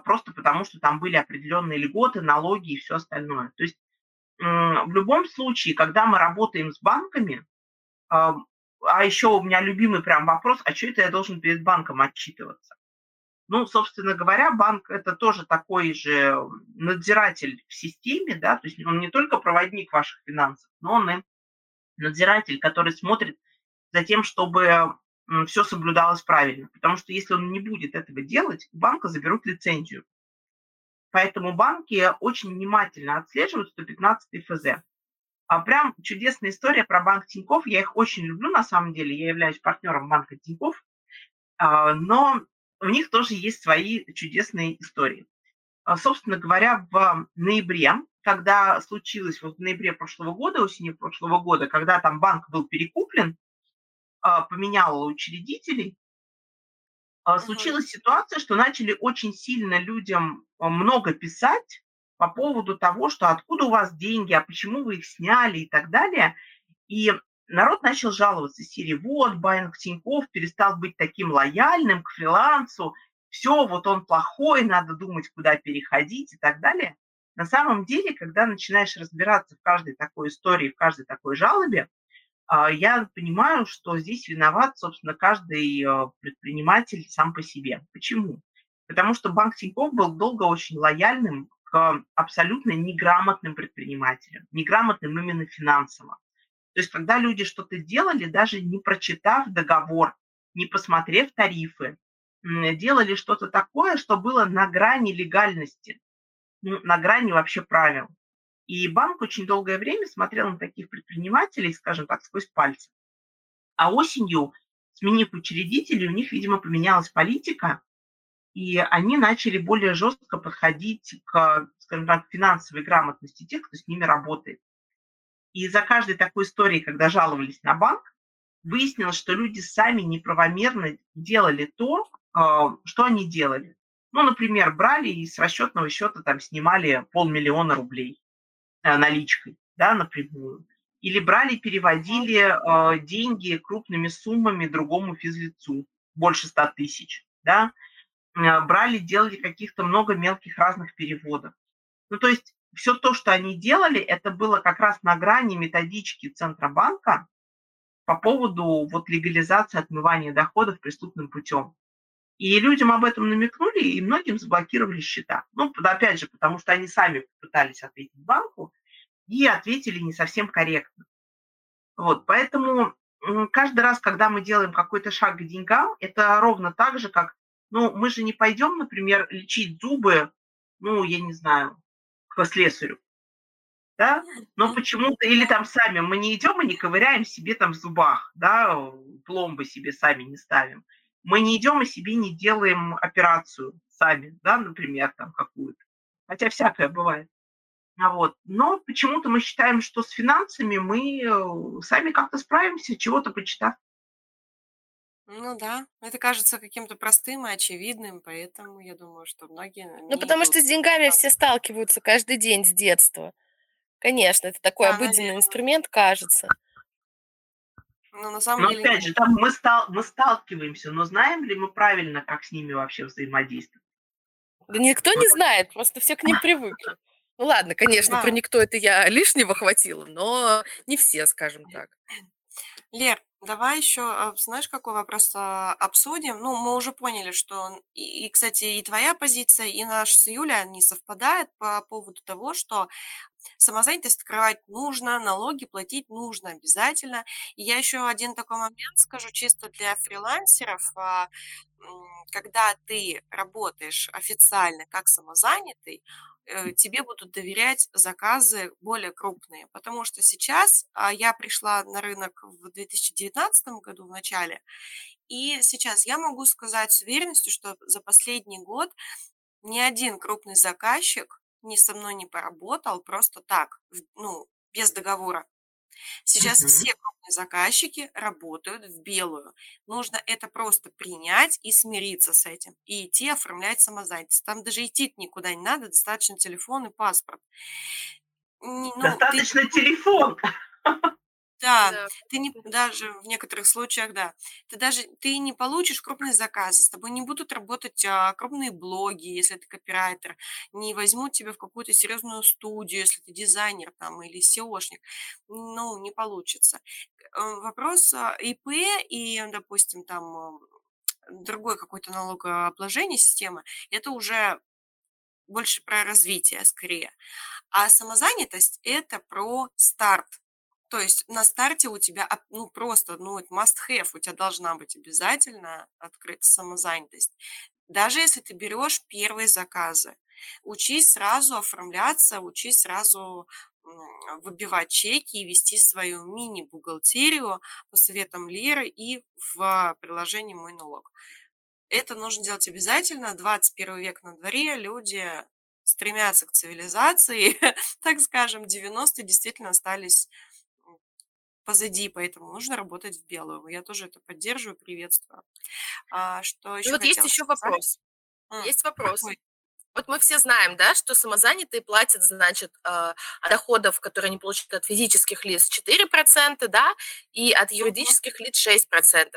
Просто потому, что там были определенные льготы, налоги и все остальное. То есть в любом случае, когда мы работаем с банками, а еще у меня любимый прям вопрос, а что это я должен перед банком отчитываться? Ну, собственно говоря, банк – это тоже такой же надзиратель в системе, да, то есть он не только проводник ваших финансов, но он и надзиратель, который смотрит за тем, чтобы все соблюдалось правильно. Потому что если он не будет этого делать, у банка заберут лицензию. Поэтому банки очень внимательно отслеживают 115 ФЗ. А прям чудесная история про банк Тинькофф. Я их очень люблю, на самом деле. Я являюсь партнером банка Тинькофф. Но у них тоже есть свои чудесные истории. Собственно говоря, в ноябре, когда случилось, вот в ноябре прошлого года, осенью прошлого года, когда там банк был перекуплен, поменяла учредителей, случилась ситуация, что начали очень сильно людям много писать по поводу того, что откуда у вас деньги, а почему вы их сняли и так далее. И народ начал жаловаться из серии, вот, банк Тинькофф перестал быть таким лояльным к фрилансу, все, вот он плохой, надо думать, куда переходить и так далее. На самом деле, когда начинаешь разбираться в каждой такой истории, в каждой такой жалобе, я понимаю, что здесь виноват, собственно, каждый предприниматель сам по себе. Почему? Потому что банк Тинькофф был долго очень лояльным к абсолютно неграмотным предпринимателям, неграмотным именно финансово. То есть когда люди что-то делали, даже не прочитав договор, не посмотрев тарифы, делали что-то такое, что было на грани легальности, на грани вообще правил. И банк очень долгое время смотрел на таких предпринимателей, скажем так, сквозь пальцы. А осенью, сменив учредителей, у них, видимо, поменялась политика, и они начали более жестко подходить к, скажем так, финансовой грамотности тех, кто с ними работает. И за каждой такой историей, когда жаловались на банк, выяснилось, что люди сами неправомерно делали то, что они делали. Ну, например, брали и с расчетного счета там снимали 500 000 рублей. Наличкой, да, напрямую, или брали, переводили деньги крупными суммами другому физлицу, больше 100 000, да, брали, делали каких-то много мелких разных переводов. Ну, то есть все то, что они делали, это было как раз на грани методички Центробанка по поводу вот легализации отмывания доходов преступным путем. И людям об этом намекнули, и многим заблокировали счета. Ну, опять же, потому что они сами попытались ответить банку и ответили не совсем корректно. Вот, поэтому каждый раз, когда мы делаем какой-то шаг к деньгам, это ровно так же, как, ну, мы же не пойдем, например, лечить зубы, ну, я не знаю, к слесарю, да, но почему-то, или там сами мы не идем и не ковыряем себе там в зубах, да, пломбы себе сами не ставим. Мы не идем и себе не делаем операцию сами, да, например, там какую-то. Хотя всякое бывает. Вот. Но почему-то мы считаем, что с финансами мы сами как-то справимся, чего-то почитав. Ну да, это кажется каким-то простым и очевидным, поэтому я думаю, что многие... Ну потому что с деньгами все сталкиваются каждый день с детства. Конечно, это такой обыденный инструмент, кажется. Но на самом деле... опять же, там мы сталкиваемся, но знаем ли мы правильно, как с ними вообще взаимодействовать? Да никто не знает, просто все к ним привыкли. Ну ладно, конечно, про никто это я лишнего хватила, но не все, скажем так. Лер, давай еще, знаешь, какой вопрос обсудим? Ну, мы уже поняли, что, и, кстати, и твоя позиция, и наша с Юлей, они совпадают по поводу того, что самозанятость открывать нужно, налоги платить нужно обязательно. И я еще один такой момент скажу чисто для фрилансеров. Когда ты работаешь официально как самозанятый, тебе будут доверять заказы более крупные, потому что сейчас я пришла на рынок в 2019 году в начале, и сейчас я могу сказать с уверенностью, что за последний год ни один крупный заказчик со мной не поработал просто так, ну, без договора. Сейчас все крупные заказчики работают в белую. Нужно это просто принять и смириться с этим, и идти оформлять самозанятость. Там даже идти никуда не надо, достаточно телефон и паспорт. Достаточно телефон! Да, ты не, даже в некоторых случаях, да. Ты не получишь крупные заказы, с тобой не будут работать крупные блоги, если ты копирайтер, не возьмут тебя в какую-то серьезную студию, если ты дизайнер там или SEOшник. Ну, не получится. Вопрос ИП и, допустим, там другой какой-то налогообложение системы, это уже больше про развитие скорее. А самозанятость – это про старт. То есть на старте у тебя, ну, просто, ну, must have, у тебя должна быть обязательно открыта самозанятость. Даже если ты берешь первые заказы, учись сразу оформляться, учись сразу выбивать чеки и вести свою мини-бухгалтерию по советам Леры и в приложении «Мой налог». Это нужно делать обязательно, 21 век на дворе, люди стремятся к цивилизации, так скажем, 90-е действительно остались... позади, поэтому нужно работать в белую. Я тоже это поддерживаю, приветствую. Что еще? Ну, вот есть еще вопрос. Есть вопрос. Какой? Вот мы все знаем, да, что самозанятые платят, значит, от доходов, которые они получают от физических лиц, 4%, да, и от юридических лиц 6%.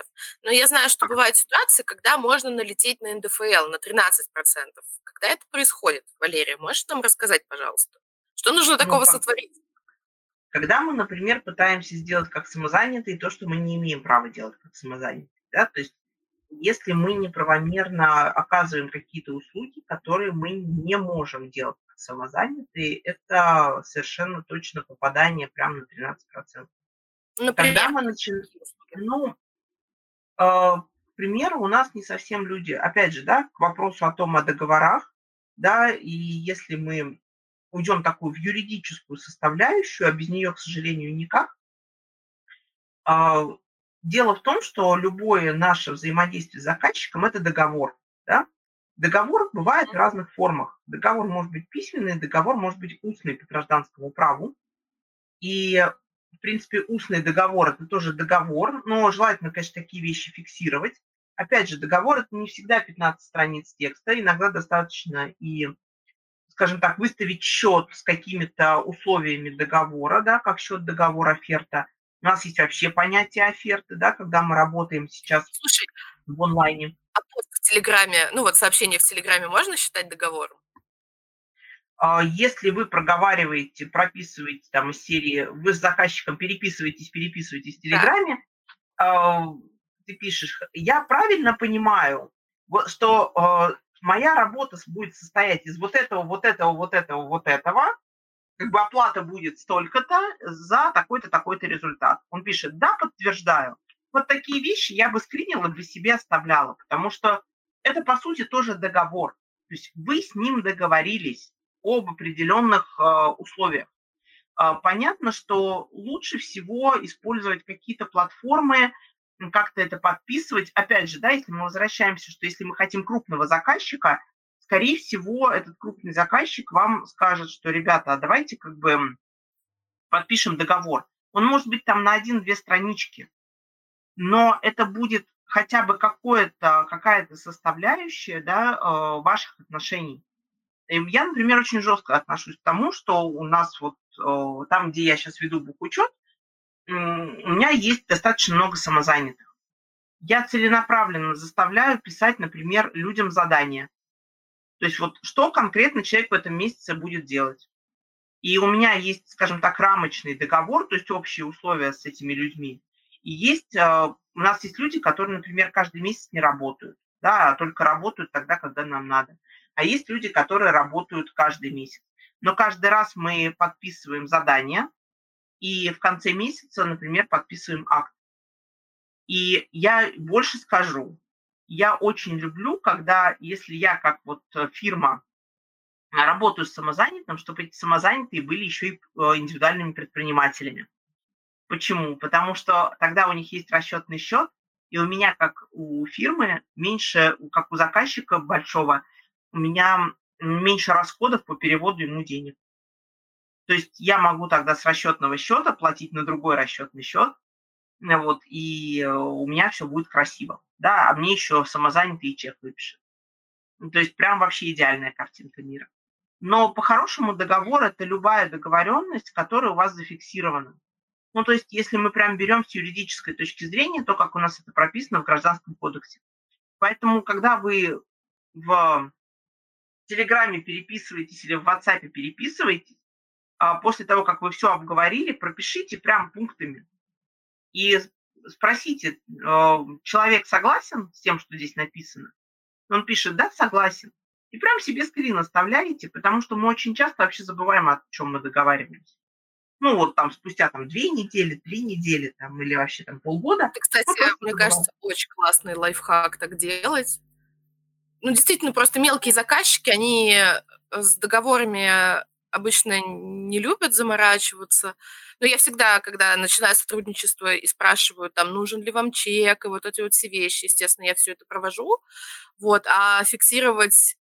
Но я знаю, что бывают ситуации, когда можно налететь на НДФЛ, на 13%. Когда это происходит, Валерия, можешь нам рассказать, пожалуйста? Что нужно такого сотворить? Когда мы, например, пытаемся сделать как самозанятые то, что мы не имеем права делать как самозанятые. Да? То есть если мы неправомерно оказываем какие-то услуги, которые мы не можем делать как самозанятые, это совершенно точно попадание прямо на 13%. Например? Когда мы начинаем... Ну, к примеру, у нас не совсем люди... Опять же, да, к вопросу о том, о договорах, да, и если мы... уйдем такую в юридическую составляющую, а без нее, к сожалению, никак. Дело в том, что любое наше взаимодействие с заказчиком – это договор. Да? Договор бывает в разных формах. Договор может быть письменный, договор может быть устный по гражданскому праву. И, в принципе, устный договор – это тоже договор, но желательно, конечно, такие вещи фиксировать. Опять же, договор – это не всегда 15 страниц текста, иногда достаточно и... скажем так, выставить счет с какими-то условиями договора, да, как счет договора оферта. У нас есть вообще понятие оферты, да, когда мы работаем сейчас в онлайне. А пост в Телеграме, ну вот сообщение в Телеграме можно считать договором? Если вы проговариваете, прописываете там из серии, вы с заказчиком переписываетесь в Телеграме, да. Ты пишешь, я правильно понимаю, что... моя работа будет состоять из вот этого, как бы оплата будет столько-то за такой-то результат. Он пишет, да, подтверждаю. Вот такие вещи я бы скринила, для себя оставляла, потому что это, по сути, тоже договор. То есть вы с ним договорились об определенных условиях. Понятно, что лучше всего использовать какие-то платформы, как-то это подписывать. Опять же, да, если мы возвращаемся, что если мы хотим крупного заказчика, скорее всего, этот крупный заказчик вам скажет, что, ребята, а давайте как бы подпишем договор. Он может быть там на 1-2 странички, но это будет хотя бы какая-то составляющая, да, ваших отношений. Я, например, очень жестко отношусь к тому, что у нас вот там, где я сейчас веду бухучет, у меня есть достаточно много самозанятых. Я целенаправленно заставляю писать, например, людям задания. То есть вот что конкретно человек в этом месяце будет делать. И у меня есть, скажем так, рамочный договор, то есть общие условия с этими людьми. И есть, у нас есть люди, которые, например, каждый месяц не работают, да, а только работают тогда, когда нам надо. А есть люди, которые работают каждый месяц. Но каждый раз мы подписываем задания и в конце месяца, например, подписываем акт. И я больше скажу, я очень люблю, когда, если я как вот фирма работаю с самозанятым, чтобы эти самозанятые были еще и индивидуальными предпринимателями. Почему? Потому что тогда у них есть расчетный счет, и у меня, как у фирмы, меньше, как у заказчика большого, у меня меньше расходов по переводу ему денег. То есть я могу тогда с расчетного счета платить на другой расчетный счет, вот, и у меня все будет красиво. Да, а мне еще самозанятый чек выпишет. То есть прям вообще идеальная картинка мира. Но по-хорошему договор – это любая договоренность, которая у вас зафиксирована. Ну, то есть если мы прям берем с юридической точки зрения, то как у нас это прописано в Гражданском кодексе. Поэтому, когда вы в Телеграме переписываетесь или в WhatsApp переписываетесь, после того, как вы все обговорили, пропишите прям пунктами. И спросите, человек согласен с тем, что здесь написано? Он пишет, да, согласен. И прям себе скрин оставляете, потому что мы очень часто вообще забываем, о чем мы договариваемся. Ну вот там спустя там 2 недели, 3 недели там, или вообще там полгода. Это, кстати, мне кажется, очень классный лайфхак так делать. Ну действительно, просто мелкие заказчики, они с договорами обычно не любят заморачиваться. Но я всегда, когда начинаю сотрудничество и спрашиваю, там, нужен ли вам чек, и вот эти вот все вещи, естественно, я все это провожу. Вот, а фиксировать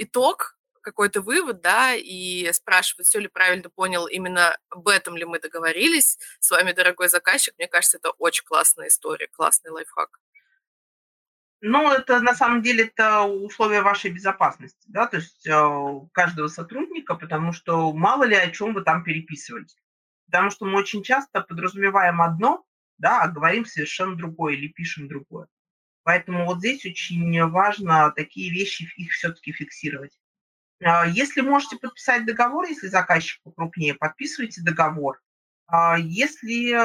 итог, какой-то вывод, да, и спрашивать, все ли правильно понял, именно об этом ли мы договорились с вами, дорогой заказчик, мне кажется, это очень классная история, классный лайфхак. Ну, это на самом деле это условия вашей безопасности, да, то есть каждого сотрудника, потому что мало ли о чем вы там переписывались. Потому что мы очень часто подразумеваем одно, да, а говорим совершенно другое или пишем другое. Поэтому вот здесь очень важно такие вещи, их все-таки фиксировать. Если можете подписать договор, если заказчик покрупнее, подписывайте договор. Если...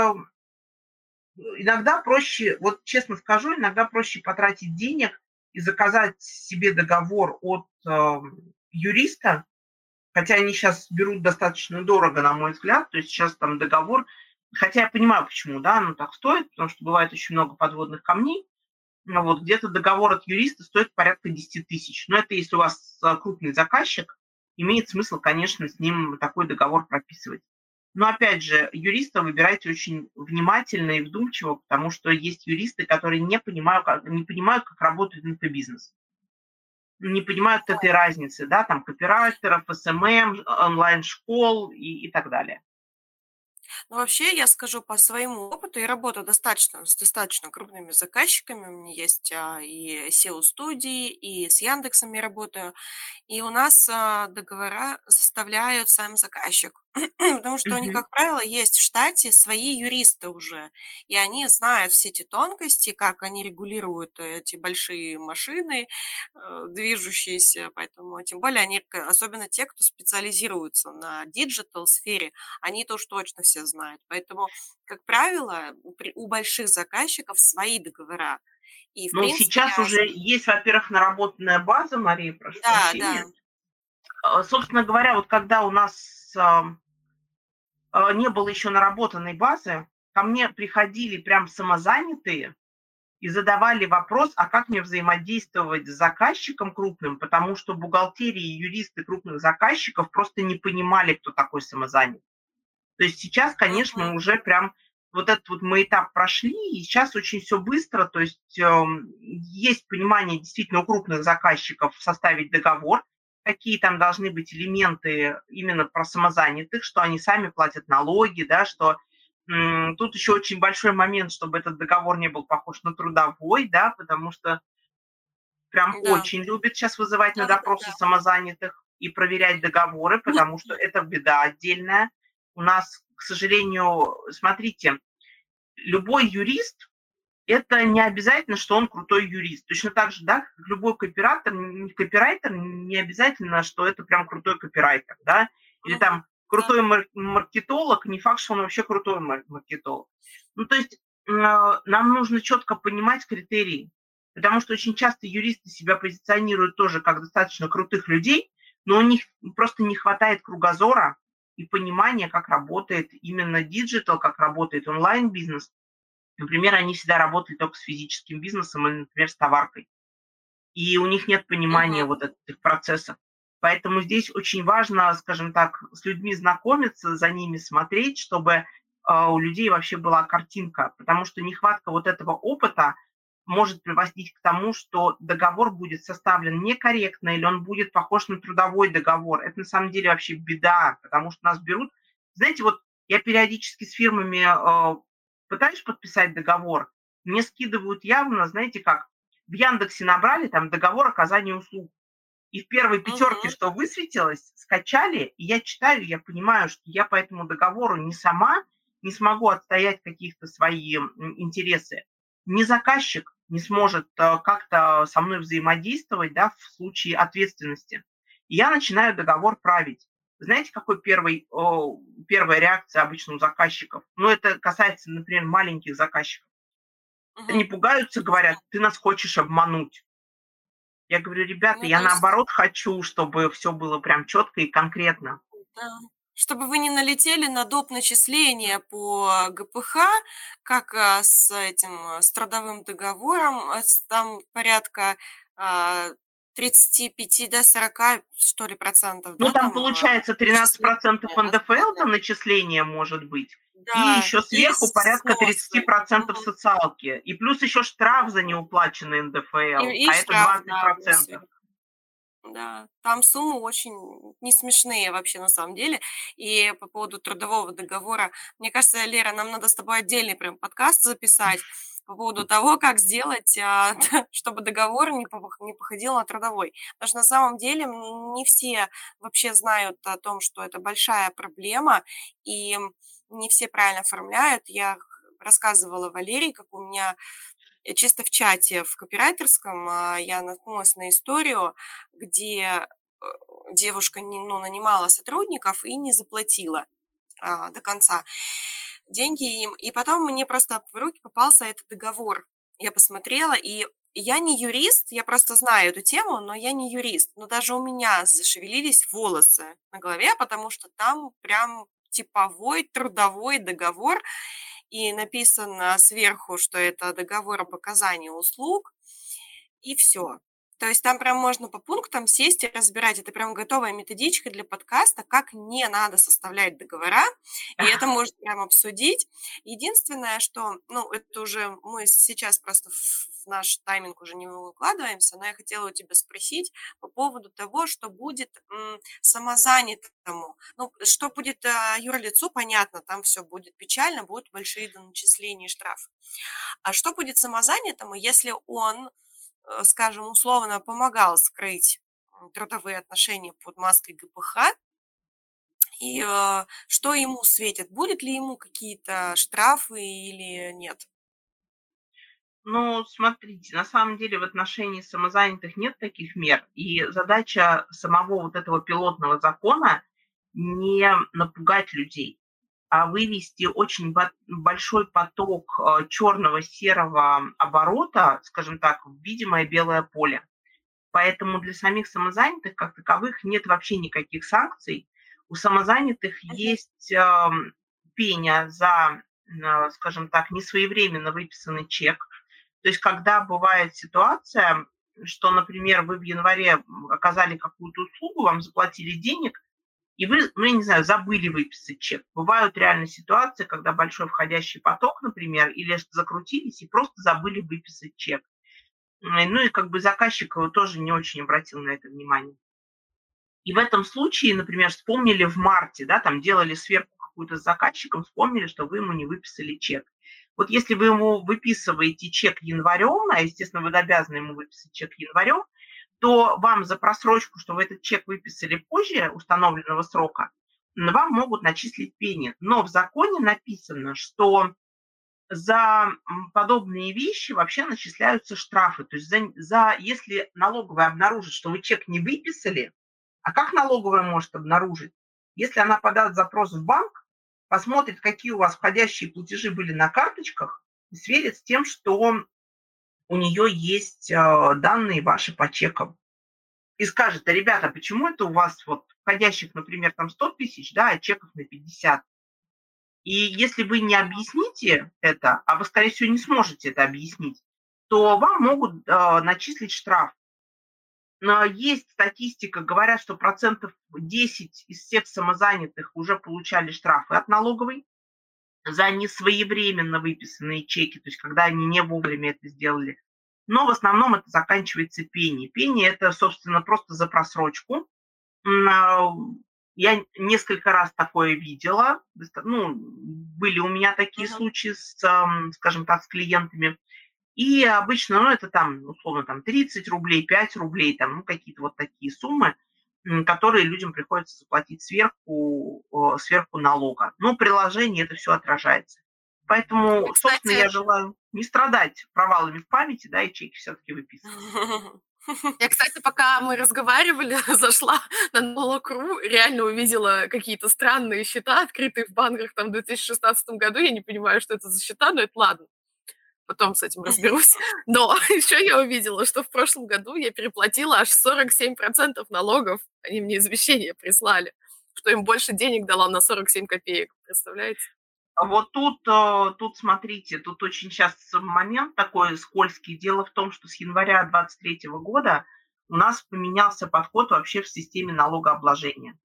Иногда проще, вот честно скажу, иногда проще потратить денег и заказать себе договор от юриста, хотя они сейчас берут достаточно дорого, на мой взгляд, то есть сейчас там договор, хотя я понимаю, почему, да, оно так стоит, потому что бывает очень много подводных камней, но вот где-то договор от юриста стоит порядка 10 тысяч, но это если у вас крупный заказчик, имеет смысл, конечно, с ним такой договор прописывать. Но, опять же, юриста выбирайте очень внимательно и вдумчиво, потому что есть юристы, которые не понимают, как работает инфобизнес. Не понимают этой разницы, да, там, копирайтеров, СММ, онлайн-школ и так далее. Ну, вообще, я скажу по своему опыту, я работаю с достаточно крупными заказчиками, у меня есть и SEO-студии, и с Яндексом я работаю, и у нас договора составляют сам заказчик, потому что у них, как правило, есть в штате свои юристы уже, и они знают все эти тонкости, как они регулируют эти большие машины, движущиеся, поэтому, тем более, они, особенно те, кто специализируется на диджитал-сфере, они тоже точно все знают. Поэтому, как правило, у больших заказчиков свои договора. И, в принципе, сейчас уже есть, во-первых, наработанная база, Мария, прошу прощения. Да. Собственно говоря, вот когда у нас не было еще наработанной базы, ко мне приходили прям самозанятые и задавали вопрос, а как мне взаимодействовать с заказчиком крупным, потому что бухгалтерии и юристы крупных заказчиков просто не понимали, кто такой самозанятый. То есть сейчас, конечно, уже прям вот этот вот мы этап прошли, и сейчас очень все быстро, то есть есть понимание действительно у крупных заказчиков составить договор, какие там должны быть элементы именно про самозанятых, что они сами платят налоги, да, что тут еще очень большой момент, чтобы этот договор не был похож на трудовой, да, потому что прям очень любят сейчас вызывать на допросы самозанятых и проверять договоры, потому что это беда отдельная. У нас, к сожалению, смотрите, любой юрист, это не обязательно, что он крутой юрист. Точно так же, да, как любой копирайтер, не обязательно, что это прям крутой копирайтер, да, или там крутой маркетолог, не факт, что он вообще крутой маркетолог. Ну, то есть нам нужно четко понимать критерии, потому что очень часто юристы себя позиционируют тоже как достаточно крутых людей, но у них просто не хватает кругозора и понимания, как работает именно диджитал, как работает онлайн-бизнес. Например, они всегда работали только с физическим бизнесом, или, например, с товаркой. И у них нет понимания вот этих процессов. Поэтому здесь очень важно, скажем так, с людьми знакомиться, за ними смотреть, чтобы у людей вообще была картинка. Потому что нехватка вот этого опыта может приводить к тому, что договор будет составлен некорректно, или он будет похож на трудовой договор. Это на самом деле вообще беда, потому что нас берут... Знаете, вот я периодически с фирмами... пытаюсь подписать договор, мне скидывают явно, знаете как, в Яндексе набрали там договор оказания услуг. И в первой пятерке, что высветилось, скачали, и я читаю, я понимаю, что я по этому договору не сама не смогу отстоять какие-то свои интересы. Ни заказчик не сможет как-то со мной взаимодействовать, да, в случае ответственности. И я начинаю договор править. Знаете, какой первая реакция обычно у заказчиков? Ну, это касается, например, маленьких заказчиков. Они пугаются, говорят, ты нас хочешь обмануть. Я говорю, ребята, ну, я наоборот хочу, чтобы все было прям четко и конкретно. Да. Чтобы вы не налетели на доп. Начисления по ГПХ, как с этим с трудовым договором, там порядка... 35 до 40, что ли, процентов. Ну, да, там получается 13% НДФЛ на начисление может быть. Да, и еще сверху порядка 30% социалки. И плюс еще штраф за неуплаченный НДФЛ, а это 20%. Да, там суммы очень не смешные вообще на самом деле. И по поводу трудового договора, мне кажется, Лера, нам надо с тобой отдельный прям подкаст записать по поводу того, как сделать, чтобы договор не походил на трудовой. Потому что на самом деле не все вообще знают о том, что это большая проблема, и не все правильно оформляют. Я рассказывала Валерии, как у меня чисто в чате в копирайтерском я наткнулась на историю, где девушка нанимала сотрудников и не заплатила до конца деньги им, и потом мне просто в руки попался этот договор. Я посмотрела, и я не юрист, я просто знаю эту тему, но я не юрист. Но даже у меня зашевелились волосы на голове, потому что там прям типовой трудовой договор, и написано сверху, что это договор об оказании услуг, и все. То есть там прям можно по пунктам сесть и разбирать. Это прям готовая методичка для подкаста, как не надо составлять договора. И это можно прям обсудить. Единственное, что... Ну, это уже мы сейчас просто в наш тайминг уже не укладываемся, но я хотела у тебя спросить по поводу того, что будет самозанятому. Ну, что будет юрлицу, понятно, там все будет печально, будут большие доначисления и штрафы. А что будет самозанятому, если он, скажем, условно помогал скрыть трудовые отношения под маской ГПХ, и что ему светит? Будут ли ему какие-то штрафы или нет? Ну, смотрите, на самом деле в отношении самозанятых нет таких мер, и задача самого вот этого пилотного закона не напугать людей, а вывести очень большой поток черного, серого оборота, скажем так, в видимое белое поле. Поэтому для самих самозанятых, как таковых, нет вообще никаких санкций. У самозанятых есть пеня за, скажем так, несвоевременно выписанный чек. То есть когда бывает ситуация, что, например, вы в январе оказали какую-то услугу, вам заплатили денег, и вы, ну, я не знаю, забыли выписать чек. Бывают реально ситуации, когда большой входящий поток, например, или закрутились и просто забыли выписать чек. Ну и как бы заказчик его тоже не очень обратил на это внимание. И в этом случае, например, вспомнили в марте, да, там делали сверку какую-то с заказчиком, вспомнили, что вы ему не выписали чек. Вот если вы ему выписываете чек январем, а, естественно, вы обязаны ему выписать чек январем, то вам за просрочку, что вы этот чек выписали позже установленного срока, вам могут начислить пени. Но в законе написано, что за подобные вещи вообще начисляются штрафы. То есть если налоговая обнаружит, что вы чек не выписали, а как налоговая может обнаружить? Если она подаст запрос в банк, посмотрит, какие у вас входящие платежи были на карточках, и сверит с тем, что у нее есть данные ваши по чекам. И скажет: ребята, почему это у вас вот входящих, например, там 100 тысяч, да, а чеков на 50? И если вы не объясните это, а вы, скорее всего, не сможете это объяснить, то вам могут начислить штраф. Но есть статистика, говорят, что 10% из всех самозанятых уже получали штрафы от налоговой за несвоевременно выписанные чеки, то есть когда они не вовремя это сделали. Но в основном это заканчивается пеней. Пени – это, собственно, просто за просрочку. Я несколько раз такое видела, были у меня такие случаи, скажем так, с клиентами, и обычно, это там, условно, там 30 рублей, 5 рублей, там, какие-то вот такие суммы, которые людям приходится заплатить сверху налога. Приложение это все отражается. Поэтому, собственно, я желаю не страдать провалами в памяти, да, и чеки все-таки выписывать. Я, кстати, пока мы разговаривали, зашла на налог.ру, реально увидела какие-то странные счета, открытые в банках там в 2016 году. Я не понимаю, что это за счета, но это ладно. Потом с этим разберусь. Но еще я увидела, что в прошлом году я переплатила аж 47% налогов. Они мне извещение прислали, что им больше денег дала на 47 копеек. Представляете? Вот тут, смотрите, тут очень сейчас момент такой скользкий. Дело в том, что с января 2023 года у нас поменялся подход вообще в системе налогообложения.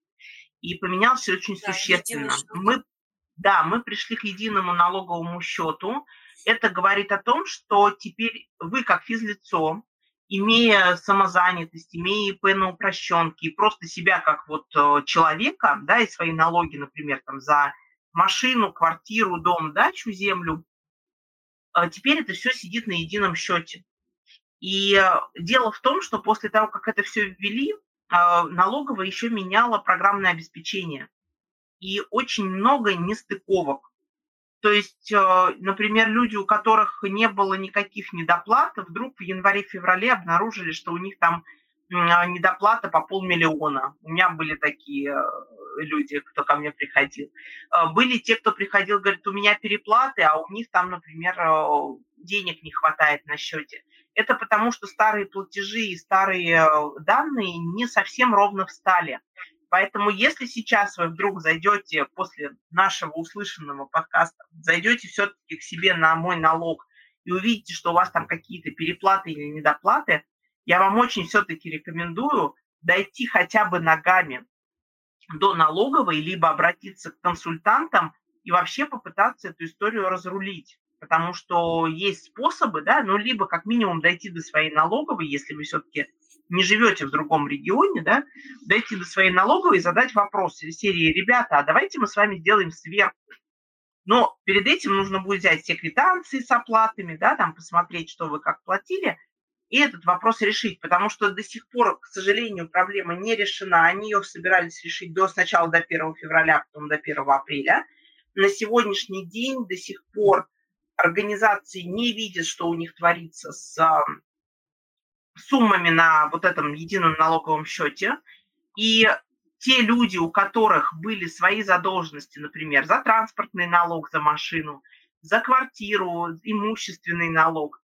И поменялся очень существенно. Мы пришли к единому налоговому счету. Это говорит о том, что теперь вы, как физлицо, имея самозанятость, имея ИП на упрощенке, и просто себя как вот человека, да, и свои налоги, например, там за машину, квартиру, дом, дачу, землю, теперь это все сидит на едином счете. И дело в том, что после того, как это все ввели, налоговая еще меняла программное обеспечение. И очень много нестыковок. То есть, например, люди, у которых не было никаких недоплат, вдруг в январе-феврале обнаружили, что у них там недоплата по 500 000. У меня были такие люди, кто ко мне приходил. Были те, кто приходил, говорит, у меня переплаты, а у них там, например, денег не хватает на счете. Это потому, что старые платежи и старые данные не совсем ровно встали. Поэтому если сейчас вы вдруг зайдете после нашего услышанного подкаста, зайдете все-таки к себе на «Мой налог» и увидите, что у вас там какие-то переплаты или недоплаты, я вам очень все-таки рекомендую дойти хотя бы ногами до налоговой, либо обратиться к консультантам и вообще попытаться эту историю разрулить. Потому что есть способы, либо как минимум дойти до своей налоговой, если вы все-таки не живете в другом регионе, дойти до своей налоговой и задать вопрос из серии: ребята, а давайте мы с вами сделаем сверку. Но перед этим нужно будет взять все квитанции с оплатами, там посмотреть, что вы как платили, и этот вопрос решить, потому что до сих пор, к сожалению, проблема не решена. Они ее собирались решить сначала до 1 февраля, потом до 1 апреля. На сегодняшний день до сих пор организации не видят, что у них творится с суммами на вот этом едином налоговом счете. И те люди, у которых были свои задолженности, например, за транспортный налог, за машину, за квартиру, имущественный налог,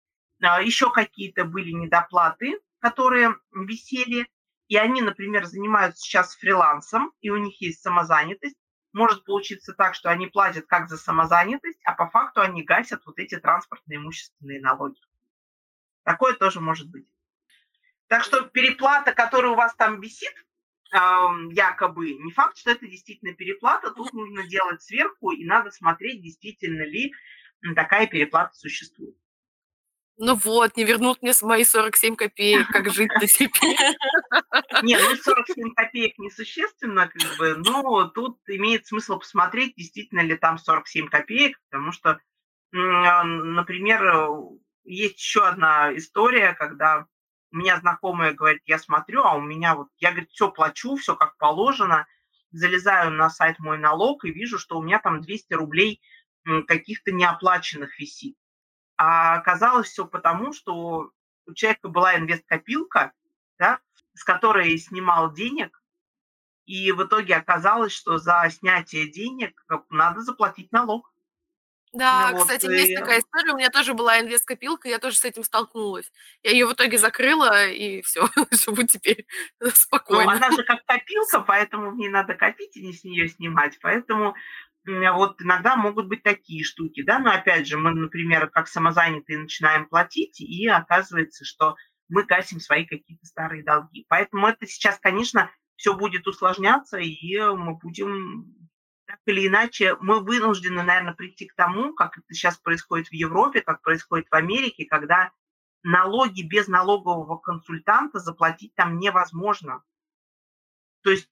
еще какие-то были недоплаты, которые висели, и они, например, занимаются сейчас фрилансом, и у них есть самозанятость. Может получиться так, что они платят как за самозанятость, а по факту они гасят вот эти транспортные имущественные налоги. Такое тоже может быть. Так что переплата, которая у вас там висит, якобы, не факт, что это действительно переплата. Тут нужно делать сверку, и надо смотреть, действительно ли такая переплата существует. Не вернут мне мои 47 копеек, как жить-то теперь? 47 копеек несущественно, но тут имеет смысл посмотреть, действительно ли там 47 копеек, потому что, например, есть еще одна история, когда у меня знакомая говорит: я смотрю, а у меня все плачу, все как положено, залезаю на сайт «Мой налог» и вижу, что у меня там 200 рублей каких-то неоплаченных висит. А оказалось все потому, что у человека была инвесткопилка, да, с которой снимал денег, и в итоге оказалось, что за снятие денег надо заплатить налог. Да, ну, кстати, вот, есть такая история, у меня тоже была инвесткопилка, я тоже с этим столкнулась. Я ее в итоге закрыла, и все, живу теперь спокойно. Ну, она же как копилка, поэтому в ней надо копить и не с нее снимать, поэтому вот иногда могут быть такие штуки, да, но опять же, мы, например, как самозанятые начинаем платить, и оказывается, что мы гасим свои какие-то старые долги. Поэтому это сейчас, конечно, все будет усложняться, и мы будем... Так или иначе, мы вынуждены, наверное, прийти к тому, как это сейчас происходит в Европе, как происходит в Америке, когда налоги без налогового консультанта заплатить там невозможно. То есть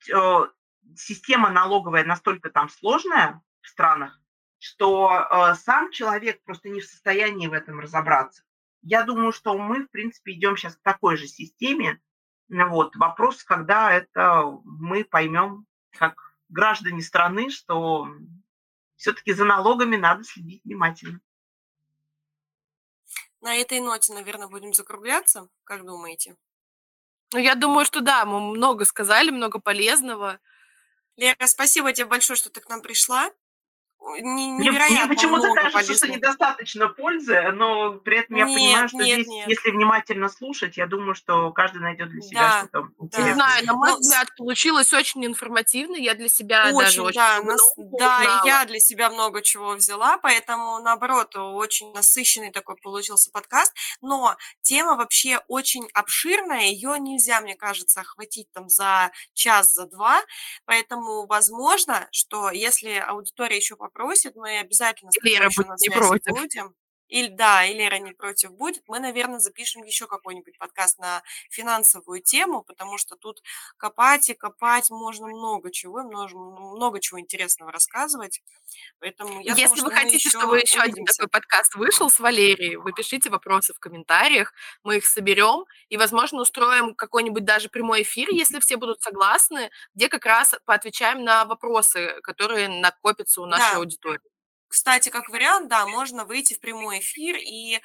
система налоговая настолько там сложная в странах, что сам человек просто не в состоянии в этом разобраться. Я думаю, что мы, в принципе, идем сейчас к такой же системе. Вот. Вопрос, когда это мы поймем, как граждане страны, что все-таки за налогами надо следить внимательно. На этой ноте, наверное, будем закругляться, как думаете? Ну, я думаю, что да, мы много сказали, много полезного. Лера, спасибо тебе большое, что ты к нам пришла. Невероятно. Мне почему-то кажется, что недостаточно пользы, но при этом я понимаю, что здесь, если внимательно слушать, я думаю, что каждый найдет для себя что-то интересное. Не знаю, на мой взгляд, получилось очень информативно. Я для себя очень много узнала. Я для себя много чего взяла, поэтому, наоборот, очень насыщенный такой получился подкаст. Но тема вообще очень обширная, ее нельзя, мне кажется, охватить там за час, за два. Поэтому, возможно, что если аудитория еще попросит, мы обязательно будем. Или Лера не против будет, мы, наверное, запишем еще какой-нибудь подкаст на финансовую тему, потому что тут копать и копать можно много чего интересного рассказывать. Поэтому я Если думаю, вы хотите, чтобы еще один такой подкаст вышел с Валерией, вы пишите вопросы в комментариях, мы их соберем и, возможно, устроим какой-нибудь даже прямой эфир, если все будут согласны, где как раз поотвечаем на вопросы, которые накопятся у нашей аудитории. Кстати, как вариант, да, можно выйти в прямой эфир и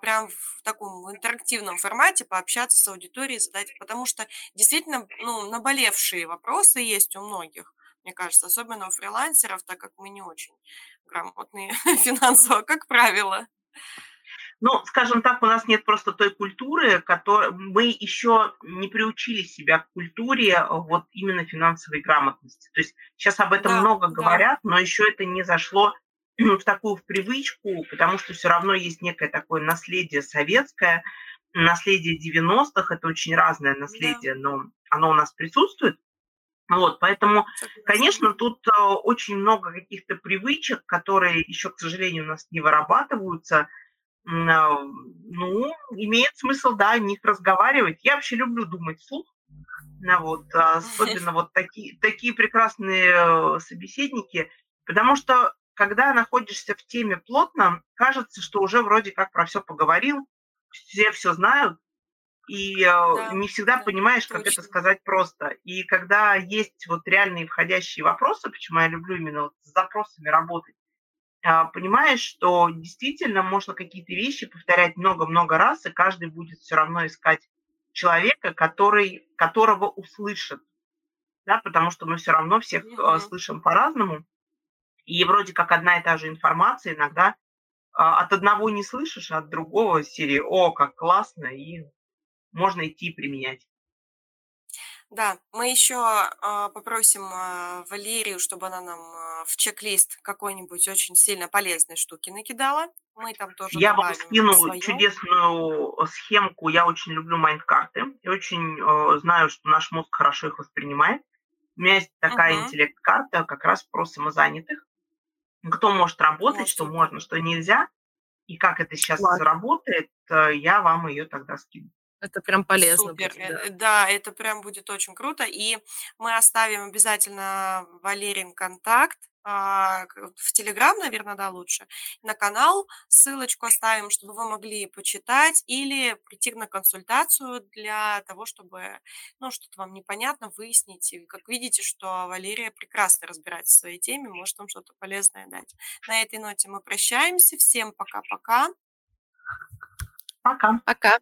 прям в таком интерактивном формате пообщаться с аудиторией, задать, потому что действительно, наболевшие вопросы есть у многих, мне кажется, особенно у фрилансеров, так как мы не очень грамотные финансово, как правило. Ну, скажем так, у нас нет просто той культуры, которой мы еще не приучили себя к культуре вот именно финансовой грамотности. То есть сейчас об этом много говорят, но еще это не зашло в такую привычку, потому что все равно есть некое такое наследие советское, наследие 90-х, это очень разное наследие, но оно у нас присутствует. Вот, поэтому, конечно, тут очень много каких-то привычек, которые еще, к сожалению, у нас не вырабатываются. Ну, имеет смысл, да, о них разговаривать. Я вообще люблю думать вслух. Вот, особенно вот такие прекрасные собеседники, потому что, когда находишься в теме плотно, кажется, что уже вроде как про все поговорил, все знают, и не всегда понимаешь, как это сказать просто. И когда есть вот реальные входящие вопросы, почему я люблю именно вот с запросами работать, понимаешь, что действительно можно какие-то вещи повторять много-много раз, и каждый будет все равно искать человека, которого услышит, да, потому что мы все равно всех слышим по-разному, и вроде как одна и та же информация иногда от одного не слышишь, а от другого серии «О, как классно!» и можно идти применять. Да, мы еще попросим Валерию, чтобы она нам в чек-лист какой-нибудь очень сильно полезной штуки накидала. Мы там тоже я вам скину свою чудесную схемку. Я очень люблю майнд-карты. Я очень знаю, что наш мозг хорошо их воспринимает. У меня есть такая интеллект-карта как раз про самозанятых. Кто может работать, что можно, что нельзя. И как это сейчас работает, я вам ее тогда скину. Это прям полезно. Супер. Будет, да, это прям будет очень круто. И мы оставим обязательно Валерин контакт, в Телеграм, наверное, да, лучше, на канал ссылочку оставим, чтобы вы могли почитать или прийти на консультацию для того, чтобы, ну, что-то вам непонятно выяснить. И, как видите, что Валерия прекрасно разбирается в своей теме, может вам что-то полезное дать. На этой ноте мы прощаемся. Всем пока-пока. Пока. Пока.